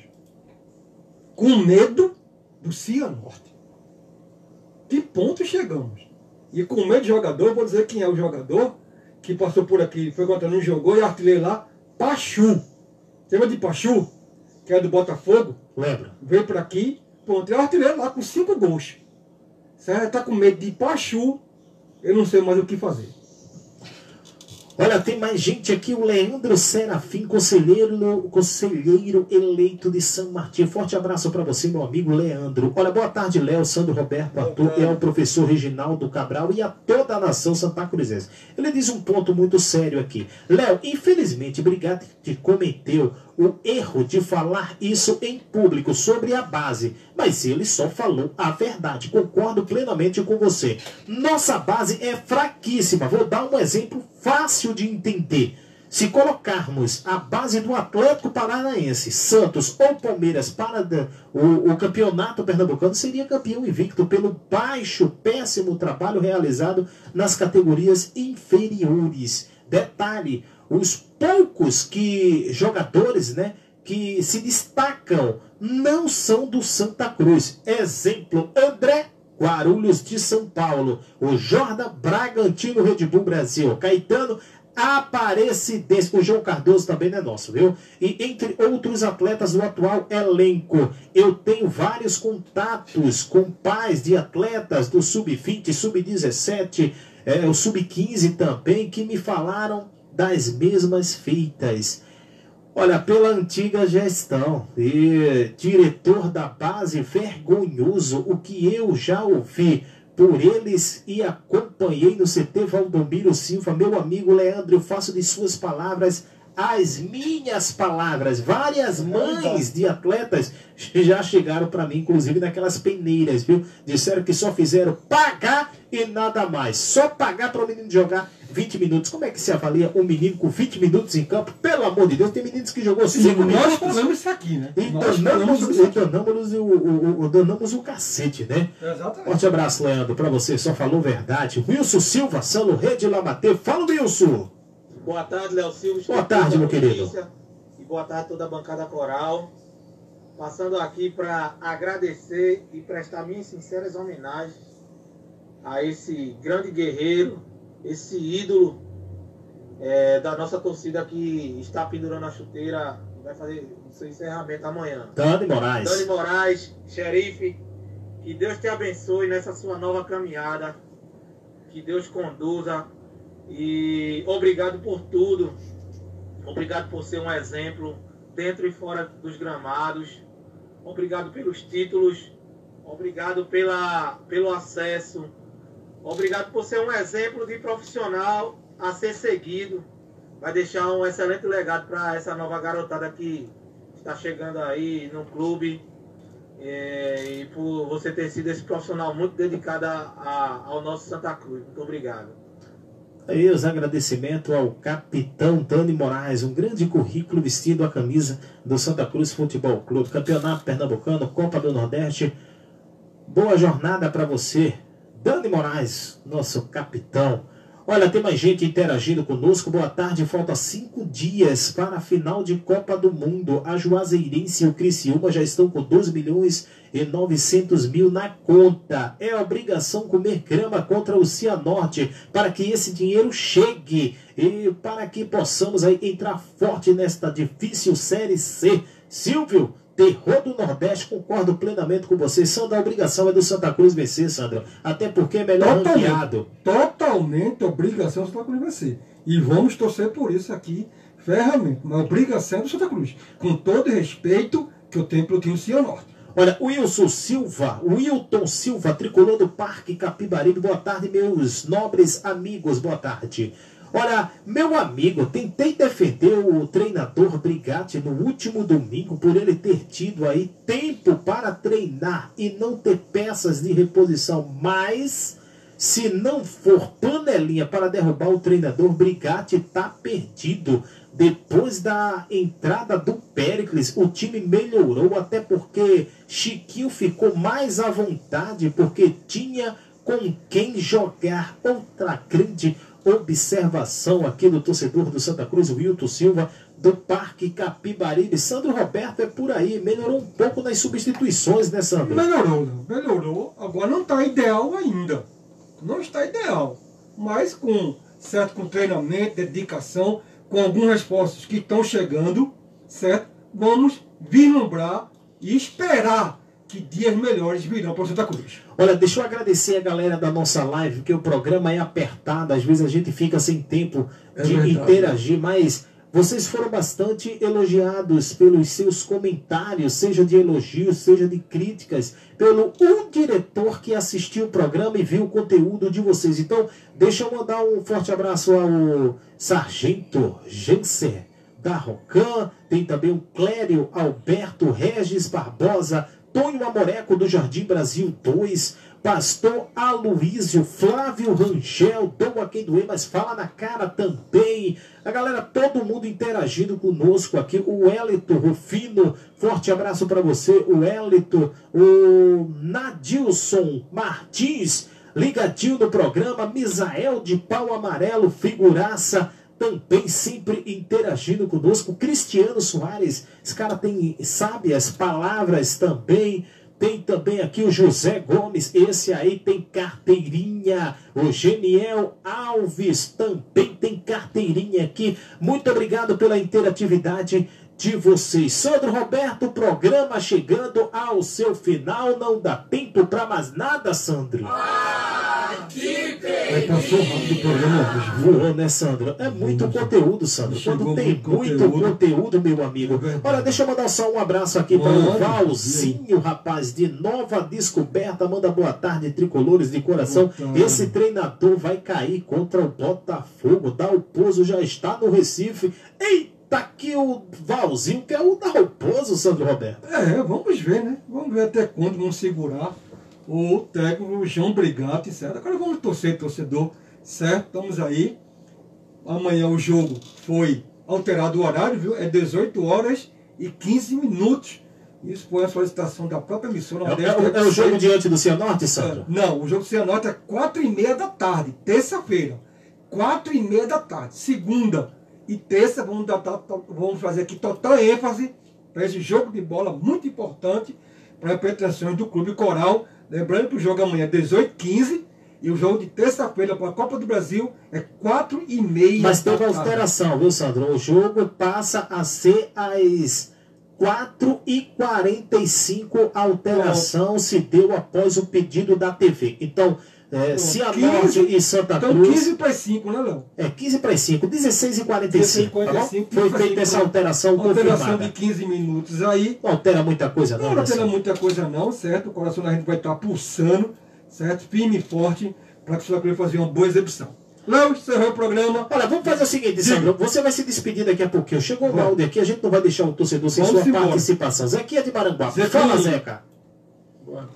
Com medo do Cianorte. Que ponto chegamos? E com medo de jogador, vou dizer quem é o jogador que passou por aqui, foi contra não jogou e artilheiro lá, Pachu. Lembra de Pachu? Que é do Botafogo? Lembra. Veio por aqui, pronto, e artilheiro lá com 5 gols. Se ela tá com medo de Pachu, eu não sei mais o que fazer. Olha, tem mais gente aqui, o Leandro Serafim, conselheiro eleito de São Martim. Forte abraço para você, meu amigo Leandro. Olha, boa tarde, Léo, Sandro Roberto, Arthur, é o professor Reginaldo Cabral e a toda a nação santacruzense. Ele diz um ponto muito sério aqui. Léo, infelizmente, Brigatti cometeu o erro de falar isso em público sobre a base, mas ele só falou a verdade. Concordo plenamente com você. Nossa base é fraquíssima. Vou dar um exemplo fácil de entender. Se colocarmos a base do Atlético Paranaense, Santos ou Palmeiras para o campeonato pernambucano, seria campeão invicto pelo baixo, péssimo trabalho realizado nas categorias inferiores. Detalhe, os poucos jogadores, né, que se destacam não são do Santa Cruz. Exemplo, André Guarulhos de São Paulo, o Jordan Bragantino Red Bull Brasil, Caetano Aparecidense, o João Cardoso também não é nosso, viu? E entre outros atletas do atual elenco, eu tenho vários contatos com pais de atletas do Sub-20, Sub-17, o Sub-15 também, que me falaram das mesmas feitas. Olha, pela antiga gestão e diretor da base, vergonhoso o que eu já ouvi por eles e acompanhei no CT Valdomiro Silva. Meu amigo Leandro, eu faço de suas palavras as minhas palavras. Várias mães de atletas já chegaram para mim, inclusive naquelas peneiras, viu? Disseram que só fizeram pagar e nada mais. Só pagar para o menino jogar 20 minutos. Como é que se avalia um menino com 20 minutos em campo? Pelo amor de Deus, tem meninos que jogou 5 minutos. Nós falamos isso aqui, né? E danamos o cacete, né? Exatamente. Forte abraço, Leandro, para você. Só falou verdade. Wilson Silva, Salo Rede Lamatê. Fala, Wilson! Boa tarde, Léo Silva. Boa tarde, meu querido. E boa tarde a toda a bancada coral. Passando aqui para agradecer e prestar minhas sinceras homenagens a esse grande guerreiro, esse ídolo da nossa torcida que está pendurando a chuteira, vai fazer o seu encerramento amanhã. Dani Moraes. Dani Moraes, xerife, que Deus te abençoe nessa sua nova caminhada, que Deus conduza. E obrigado por tudo, obrigado por ser um exemplo dentro e fora dos gramados, obrigado pelos títulos, obrigado pelo acesso, obrigado por ser um exemplo de profissional a ser seguido. Vai deixar um excelente legado para essa nova garotada que está chegando aí no clube, e por você ter sido esse profissional muito dedicado ao nosso Santa Cruz. Muito obrigado. Aí os agradecimentos ao capitão Dani Moraes, um grande currículo vestido a camisa do Santa Cruz Futebol Clube. Campeonato Pernambucano, Copa do Nordeste. Boa jornada para você, Dani Moraes, nosso capitão. Olha, tem mais gente interagindo conosco. Boa tarde, falta 5 dias para a final de Copa do Mundo. A Juazeirense e o Criciúma já estão com 2.900.000 na conta. É obrigação comer grama contra o Cianorte para que esse dinheiro chegue e para que possamos aí entrar forte nesta difícil Série C. Silvio, terror do Nordeste, concordo plenamente com você. Sandra, a obrigação é do Santa Cruz vencer, Sandra. Até porque é melhor ranqueado. Totalmente obrigação do Santa Cruz vencer. E vamos torcer por isso aqui. ferramenta, uma obrigação do Santa Cruz. Com todo respeito que eu tenho pelo time Cianorte. Olha, Wilton Silva, tricolor do Parque Capibaribe. Boa tarde, meus nobres amigos. Boa tarde. Olha, meu amigo, tentei defender o treinador Brigatti no último domingo por ele ter tido aí tempo para treinar e não ter peças de reposição. Mas, se não for panelinha para derrubar o treinador, Brigatti está perdido. Depois da entrada do Péricles, o time melhorou, até porque Chiquinho ficou mais à vontade, porque tinha com quem jogar. Outra grande observação aqui do torcedor do Santa Cruz, Wilton Silva, do Parque Capibaribe. Sandro Roberto é por aí, melhorou um pouco nas substituições, né, Sandro? Melhorou. Agora não está ideal ainda. Não está ideal. Mas com treinamento, dedicação, com alguns reforços que estão chegando, certo? Vamos vislumbrar e esperar que dias melhores virão para o Santa Cruz. Olha, deixa eu agradecer a galera da nossa live, porque o programa é apertado, às vezes a gente fica sem tempo de interagir, mas vocês foram bastante elogiados pelos seus comentários, seja de elogios, seja de críticas, pelo um diretor que assistiu o programa e viu o conteúdo de vocês. Então, deixa eu mandar um forte abraço ao Sargento Genser da Rocan, tem também o Clério Alberto Regis Barbosa, Tonho Amoreco do Jardim Brasil 2, Pastor Aloísio, Flávio Rangel, doa quem doer, mas fala na cara também. A galera, todo mundo interagindo conosco aqui. O Hélito Rufino, forte abraço para você, o Hélito. O Nadilson Martins, ligadinho no programa. Misael de Pau Amarelo, figuraça, também sempre interagindo conosco. Cristiano Soares, esse cara tem sábias palavras também. Tem também aqui o José Gomes, esse aí tem carteirinha. O Geniel Alves também tem carteirinha aqui. Muito obrigado pela interatividade de vocês. Sandro Roberto, programa chegando ao seu final. Não dá tempo para mais nada, Sandro. Passou rápido o programa hoje. Voou, né, Sandro? É muito conteúdo, Sandro. Quando tem muito conteúdo, meu amigo. Olha, deixa eu mandar só um abraço aqui para o Valzinho, rapaz, de Nova Descoberta. Manda boa tarde, tricolores de coração. Esse treinador vai cair contra o Botafogo. Dalpozo já está no Recife. Eita, aqui o Valzinho, que é o Dalpozo, Sandro Roberto. É, vamos ver, né? Vamos ver até quando vão segurar o técnico João Brigatti, certo? Agora vamos torcer, torcedor, certo? Estamos aí. Amanhã o jogo foi alterado o horário, viu? É 18h15. Isso foi a solicitação da própria emissora. É o jogo diante do Cianorte, Sandro? Não, o jogo do Cianorte é 16h30, terça-feira. 16h30, segunda e terça. Vamos fazer aqui total ênfase para esse jogo de bola muito importante para as pretensões do Clube Coral. Lembrando que o jogo amanhã é 18h15 e o jogo de terça-feira para a Copa do Brasil é 16h30. Mas teve uma alteração, viu, Sandro? O jogo passa a ser às 4h45. A alteração se deu após o pedido da TV. Então, Cianorte e Santa Cruz. Então, 15 para as 5, né, Léo? É, 15 para as 5, 16h45. Tá bom? Foi feita essa alteração confirmada. Alteração de 15 minutos aí. Não altera muita coisa, não. Não altera muita coisa, não, certo? O coração da gente vai estar pulsando, certo? Firme e forte, para que o Santa Cruz fazer uma boa exibição. Léo, encerrou o programa. Olha, vamos fazer o seguinte, Sandro. Você vai se despedir daqui a pouquinho. Chegou o áudio aqui, a gente não vai deixar o torcedor sem sua participação. Zequinha de Maranguá. Fala, Zeca. Boa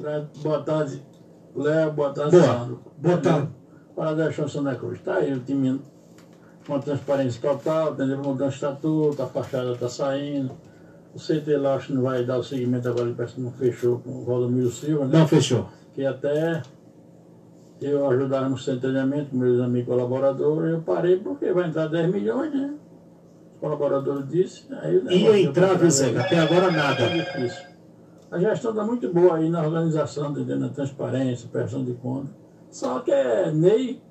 tarde. Léo, boa tarde, Sandro. Boa tarde. Para deixar o Santa Cruz. Está aí o time com transparência total, tem mudando o estatuto, a fachada está saindo. O CT lá acho que não vai dar o seguimento agora, parece que não fechou com o Valdomiro Silva, né? Não fechou. Que até eu ajudava no centro de treinamento, meus amigos colaboradores, eu parei porque vai entrar 10 milhões, né? Os colaboradores disseram. Ia entrar, viu, Zé? Até agora nada. É difícil. A gestão está muito boa aí na organização, na transparência, prestação de conta. Só que Ney,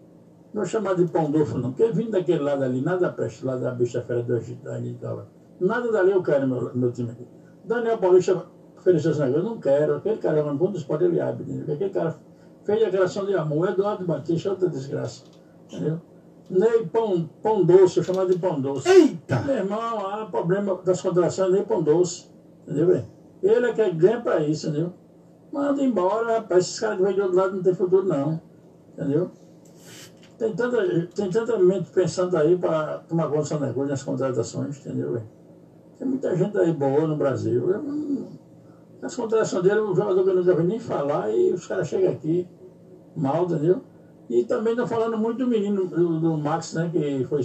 não chamar de pão doce não, porque vindo daquele lado ali, nada presta, lá da bicha fera do Egito, ali e tal. Nada dali eu quero, meu time aqui. Daniel Paulista ofereceu esse negócio, eu não quero. Aquele cara, quando esporte ele abre, entendeu? Aquele cara fez declaração de amor, Eduardo Batista, outra desgraça, entendeu? nem pão doce, chamado de pão doce. Eita! Meu irmão, há problema das contratações, nem pão doce, entendeu bem? Ele é que ganha pra isso, entendeu? Manda embora, rapaz, esses caras que vêm de outro lado não tem futuro não, entendeu? Tem tanta mente pensando aí para tomar conta do negócio nas contratações, entendeu bem? Tem muita gente aí boa no Brasil. As contratações dele, o jogador que não deve nem falar e os caras chegam aqui mal, entendeu? E também estão falando muito do menino, do Max, né, que foi...